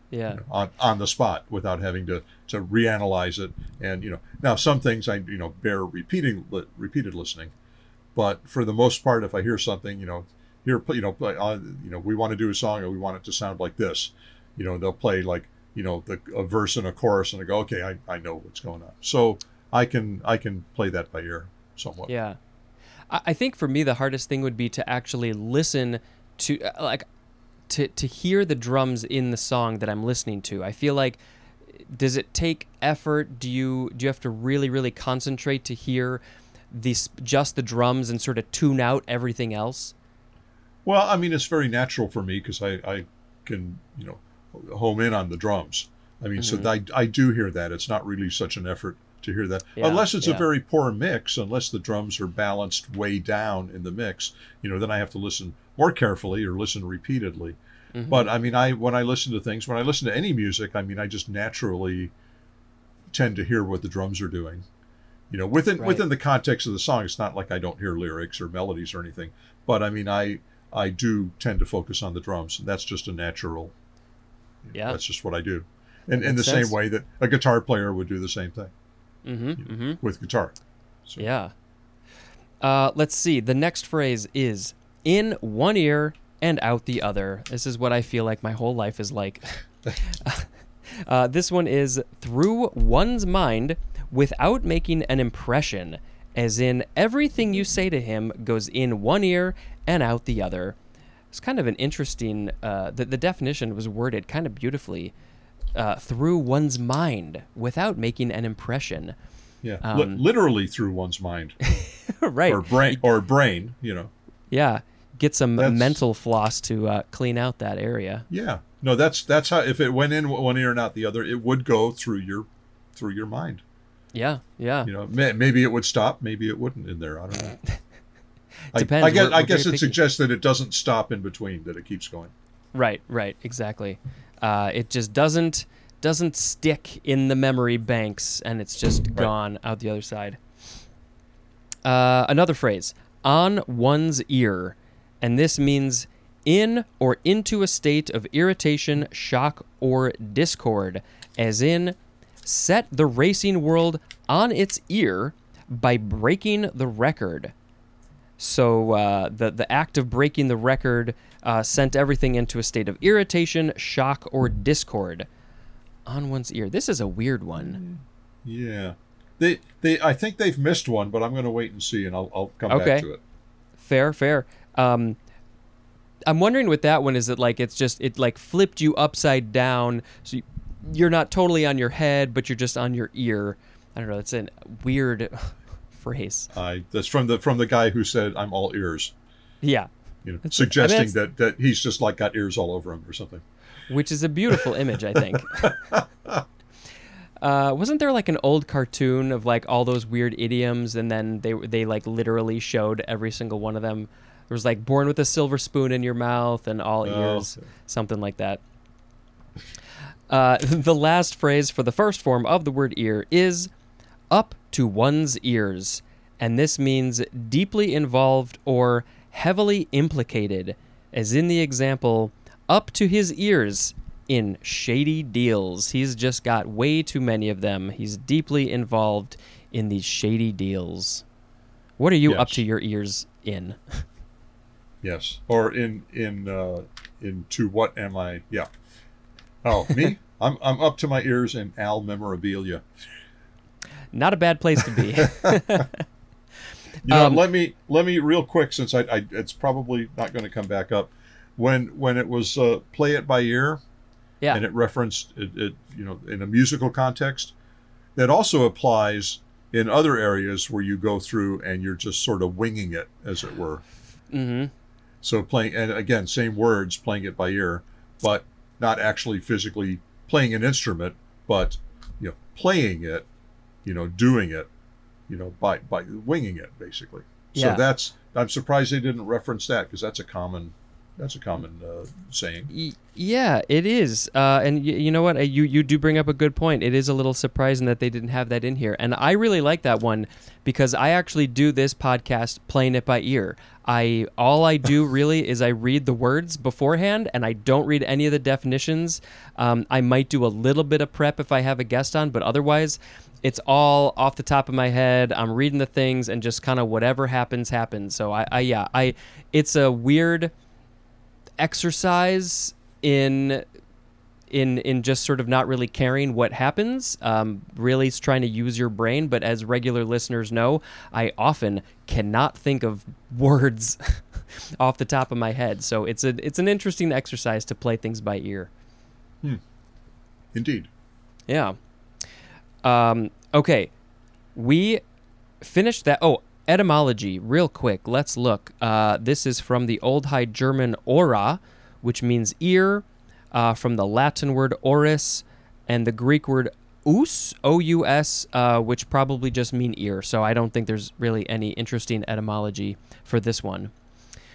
Yeah, on the spot without having to reanalyze it. And now some things I bear repeated listening, but for the most part, if I hear something, we want to do a song and we want it to sound like this, they'll play like you know, a verse and a chorus, and I go, okay, I know what's going on. So I can play that by ear somewhat. Yeah. I think for me, the hardest thing would be to actually listen to, like, to hear the drums in the song that I'm listening to. I feel like, does it take effort? Do you have to really, really concentrate to hear just the drums and sort of tune out everything else? Well, I mean, it's very natural for me because I can, you know, home in on the drums. I mean, mm-hmm. So I do hear that. It's not really such an effort to hear that, unless it's a very poor mix, unless the drums are balanced way down in the mix, you know, then I have to listen more carefully or listen repeatedly. Mm-hmm. But I mean, when I listen to any music, I mean, I just naturally tend to hear what the drums are doing, you know, within the context of the song. It's not like I don't hear lyrics or melodies or anything, but I mean, I do tend to focus on the drums, and that's just a natural, that's just what I do. And in the same way that a guitar player would do the same thing. Mm-hmm, you know, mm-hmm. with guitar. So. Yeah. Let's see. The next phrase is in one ear and out the other. This is what I feel like my whole life is like. This one is through one's mind without making an impression, as in everything you say to him goes in one ear and out the other. It's kind of an interesting, the definition was worded kind of beautifully. Through one's mind without making an impression. Yeah, literally through one's mind. Right. Or brain, you know. Yeah, get some mental floss to clean out that area. Yeah, no, that's how, if it went in one ear and out the other, it would go through your mind. Yeah, yeah. You know, maybe it would stop, maybe it wouldn't in there, I don't know. Depends. I guess it suggests that it doesn't stop in between, that it keeps going. Right, exactly. It just doesn't stick in the memory banks, and it's just gone out the other side. Another phrase, on one's ear, and this means in or into a state of irritation, shock, or discord, as in set the racing world on its ear by breaking the record. So the act of breaking the record sent everything into a state of irritation, shock, or discord on one's ear. This is a weird one. Yeah. They I think they've missed one, but I'm going to wait and see, and I'll come back to it. Fair. I'm wondering with that one, is it like it flipped you upside down, so you're not totally on your head, but you're just on your ear. I don't know. It's a weird... phrase. That's from the guy who said I'm all ears. Yeah, you know, suggesting that he's just like got ears all over him or something. Which is a beautiful image, I think. Wasn't there like an old cartoon of like all those weird idioms, and then they like literally showed every single one of them? There was like born with a silver spoon in your mouth and all ears, something like that. The last phrase for the first form of the word ear is up to one's ears, and this means deeply involved or heavily implicated, as in the example, up to his ears in shady deals. He's just got way too many of them. He's deeply involved in these shady deals. What are you up to your ears in? Yes, or in to what am I? Yeah. Oh, me? I'm up to my ears in Al memorabilia. Not a bad place to be. You know, let me real quick, since I it's probably not going to come back up. When it was play it by ear, and it referenced it, you know, in a musical context, that also applies in other areas where you go through and you're just sort of winging it, as it were. Mm-hmm. So playing, and again, same words, playing it by ear, but not actually physically playing an instrument, but you know, playing it. You know, doing it, you know, by winging it, basically. Yeah. So I'm surprised they didn't reference that, because that's a common saying. Yeah, it is. And you know what? You do bring up a good point. It is a little surprising that they didn't have that in here. And I really like that one, because I actually do this podcast playing it by ear. All I do really is I read the words beforehand, and I don't read any of the definitions. I might do a little bit of prep if I have a guest on, but otherwise... it's all off the top of my head. I'm reading the things and just kind of whatever happens. So I it's a weird exercise in in just sort of not really caring what happens, really trying to use your brain. But as regular listeners know, I often cannot think of words off the top of my head. So it's an interesting exercise to play things by ear. Indeed. Yeah. Okay. We finished that. Oh, etymology, real quick. Let's look. This is from the Old High German ora, which means ear, from the Latin word oris and the Greek word ous, O-U-S, which probably just mean ear. So I don't think there's really any interesting etymology for this one.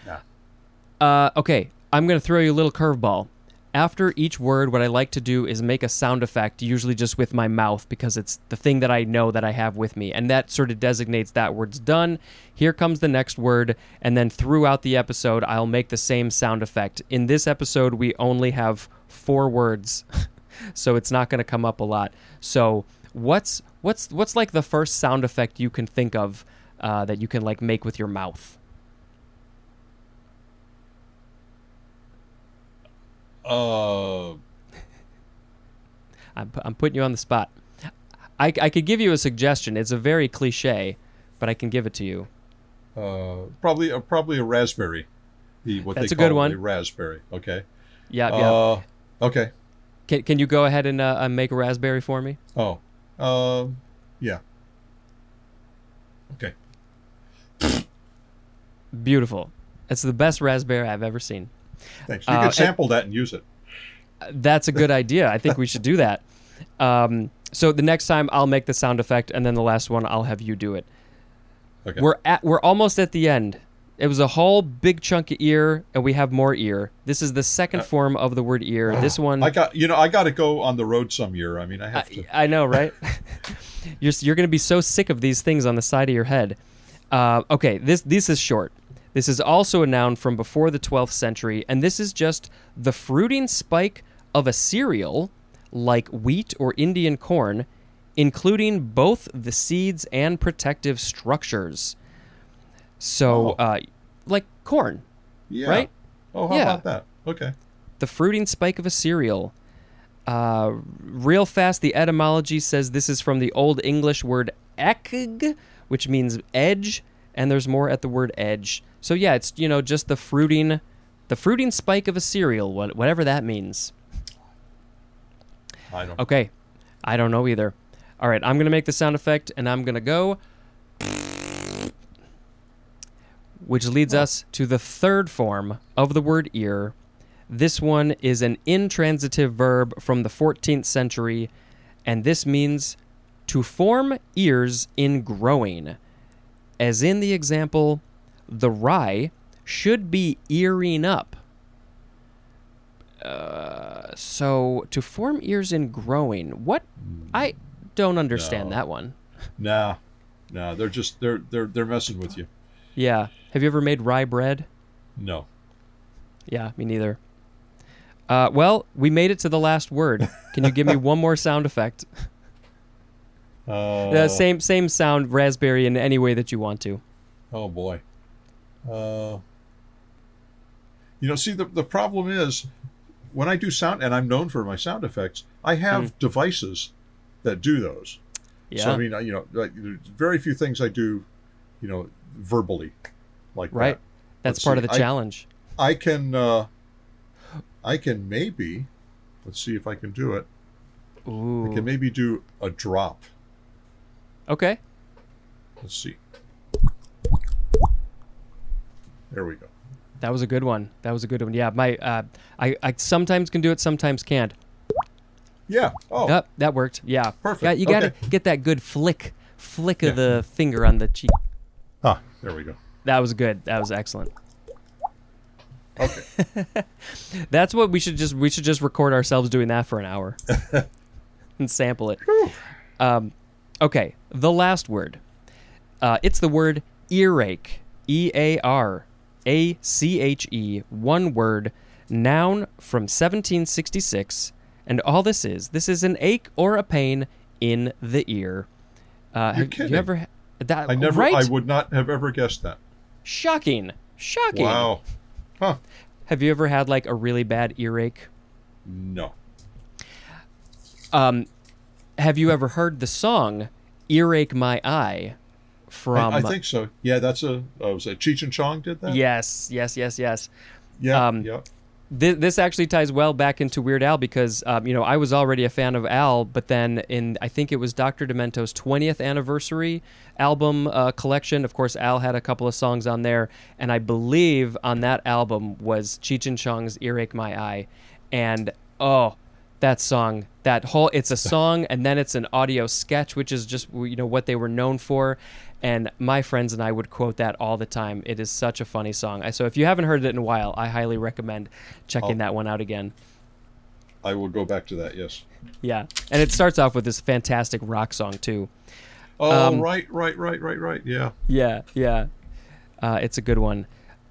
Yeah. Okay, I'm going to throw you a little curveball. After each word, what I like to do is make a sound effect, usually just with my mouth, because it's the thing that I know that I have with me. And that sort of designates that word's done. Here comes the next word. And then throughout the episode, I'll make the same sound effect. In this episode, we only have 4 words, so it's not going to come up a lot. So what's like the first sound effect you can think of that you can like make with your mouth? I'm putting you on the spot. I could give you a suggestion. It's a very cliche, but I can give it to you. Probably a raspberry. That's a good one. A raspberry. Okay. Yeah. Okay. Can you go ahead and make a raspberry for me? Oh. Yeah. Okay. Beautiful. That's the best raspberry I've ever seen. Thanks. You could sample that and use it. That's a good idea. I think we should do that. So the next time I'll make the sound effect, and then the last one I'll have you do it. Okay. We're almost at the end. It was a whole big chunk of ear, and we have more ear. This is the second form of the word ear. This one, I got to go on the road some year. I mean, I have to. I know, right? You're going to be so sick of these things on the side of your head. Okay, this is short. This is also a noun from before the 12th century, and this is just the fruiting spike of a cereal, like wheat or Indian corn, including both the seeds and protective structures. So, like corn, right? Oh, how about that? Okay. The fruiting spike of a cereal. Real fast, the etymology says this is from the Old English word ekg, which means edge, and there's more at the word edge. So yeah, it's just the fruiting spike of a cereal, whatever that means. I don't. Okay, I don't know either. All right, I'm gonna make the sound effect, and I'm gonna go, which leads us to the third form of the word ear. This one is an intransitive verb from the 14th century, and this means to form ears in growing, as in the example. The rye should be earing up. So to form ears in growing, what? I don't understand that one. No, they're messing with you. Yeah. Have you ever made rye bread? No. Yeah, me neither. Well, we made it to the last word. Can you give me one more sound effect? Same sound, raspberry, in any way that you want to. Oh boy. See, the problem is when I do sound, and I'm known for my sound effects, I have devices that do those. Yeah. So, I mean, like, there's very few things I do, verbally like that. Right. That's part of the challenge. I can maybe, let's see if I can do it. Ooh. I can maybe do a drop. Okay. Let's see. There we go. That was a good one. Yeah, my I sometimes can do it, sometimes can't. Yeah. Oh. Yep, that worked. Yeah. Perfect. You got to get that good flick of the finger on the cheek. Ah, there we go. That was good. That was excellent. Okay. That's what we should just record ourselves doing that for an hour and sample it. Okay, the last word. It's the word earache. E-A-R-A-C-H-E, one word, noun from 1766, and all this is an ache or a pain in the ear. You're kidding. I would not have ever guessed that. Shocking. Wow. Huh. Have you ever had like a really bad earache? No. Have you ever heard the song "Earache My Eye"? From I think so. Yeah, that's a. Oh, was it Cheech and Chong did that? Yes. Yeah. This actually ties well back into Weird Al because, I was already a fan of Al, but then I think it was Dr. Demento's 20th anniversary album collection. Of course, Al had a couple of songs on there, and I believe on that album was Cheech and Chong's "Earache My Eye." And, oh, that song, it's a song, and then it's an audio sketch, which is just, what they were known for. And my friends and I would quote that all the time. It is such a funny song. So if you haven't heard it in a while, I highly recommend checking that one out again. I will go back to that, yes. Yeah, and it starts off with this fantastic rock song, too. Oh, right, yeah. Yeah. It's a good one.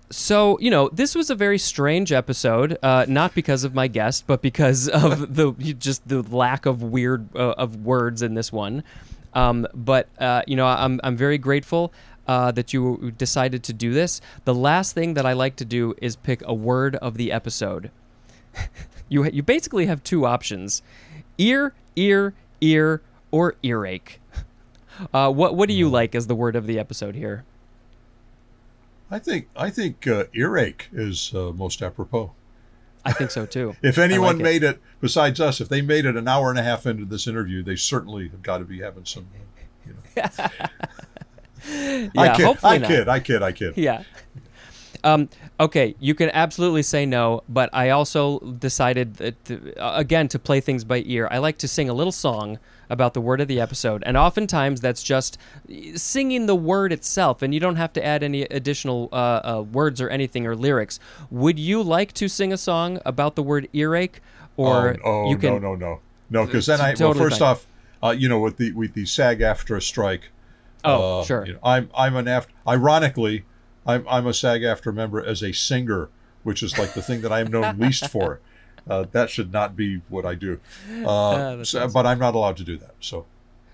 So, this was a very strange episode, not because of my guest, but because of the lack of weird of words in this one. I'm very grateful that you decided to do this. The last thing that I like to do is pick a word of the episode. You basically have two options: ear, or earache. What do you like as the word of the episode here? I think earache is most apropos. I think so, too. If anyone made it, besides us, if they made it an hour and a half into this interview, they certainly have got to be having some, I kid. Yeah. Okay, you can absolutely say no, but I also decided, to play things by ear. I like to sing a little song about the word of the episode, and oftentimes that's just singing the word itself, and you don't have to add any additional words or anything or lyrics. Would you like to sing a song about the word earache? Or you can... No, because then first off, with the SAG-AFTRA strike... Oh, sure. I'm an AFTRA... Ironically... I'm a SAG-AFTRA member as a singer, which is like the thing that I am known least for. That should not be what I do, awesome. But I'm not allowed to do that. So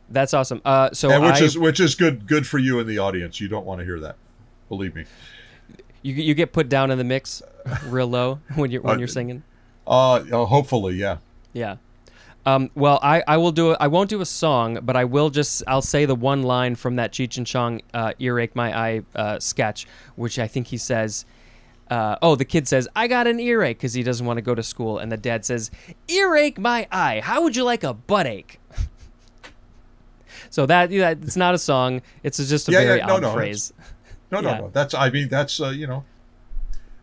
that's awesome. Which is good for you in the audience. You don't want to hear that, believe me. You get put down in the mix, real low when you're singing. Hopefully, yeah. Yeah. I won't do a song, but I'll say the one line from that Cheech and Chong "Earache My Eye" sketch, which I think he says, the kid says, "I got an earache," because he doesn't want to go to school. And the dad says, "Earache my eye. How would you like a buttache?" So that, it's not a song. It's just a odd phrase. No. That's,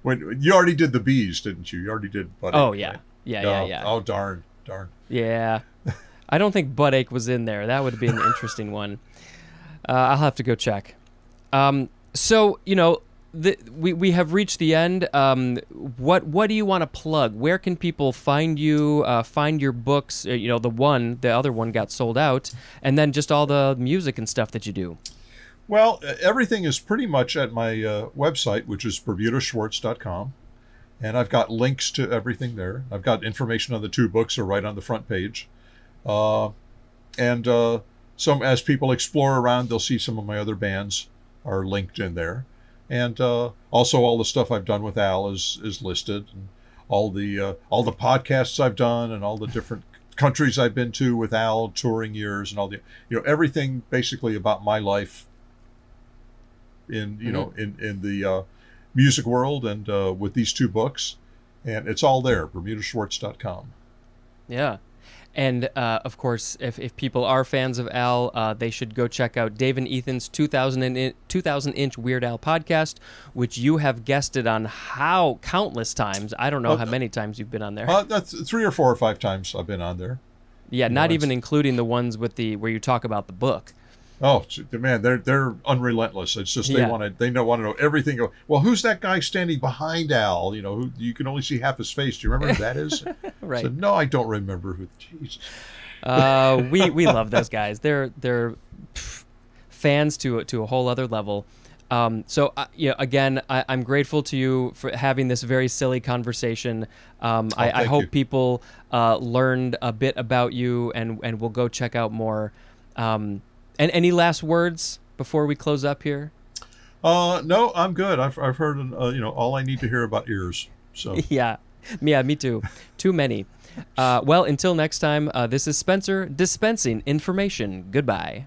when you already did the bees, didn't you? You already did buttache. Oh, yeah. Right? Yeah. Oh, darn. Yeah. I don't think buttache was in there. That would be an interesting one. I'll have to go check. We have reached the end. What do you want to plug? Where can people find you, find your books? The other one got sold out. And then just all the music and stuff that you do. Well, everything is pretty much at my website, which is BermudaSchwartz.com. And I've got links to everything there. I've got information on the two books are right on the front page. As people explore around, they'll see some of my other bands are linked in there. And also all the stuff I've done with Al is listed. And all the podcasts I've done and all the different countries I've been to with Al, touring years and all the, everything basically about my life in the music world and with these two books, and it's all there, BermudaSchwartz.com. Yeah. And of course, if people are fans of Al, they should go check out Dave and Ethan's 2000 Inch Weird Al podcast, which you have guested on countless times. I don't know how many times you've been on there. That's 3 or 4 or 5 times I've been on there. Yeah, not even including the ones where you talk about the book. Oh man, they're unrelentless. It's just they want to know everything. Well, who's that guy standing behind Al? Who you can only see half his face. Do you remember who that is? Right. So, no, I don't remember who. Jesus. We love those guys. They're fans to a whole other level. I'm grateful to you for having this very silly conversation. I hope people learned a bit about you and will go check out more. And any last words before we close up here? No, I'm good. I've heard all I need to hear about ears. So yeah, Yeah, me too. Too many. Well, until next time, this is Spencer dispensing information. Goodbye.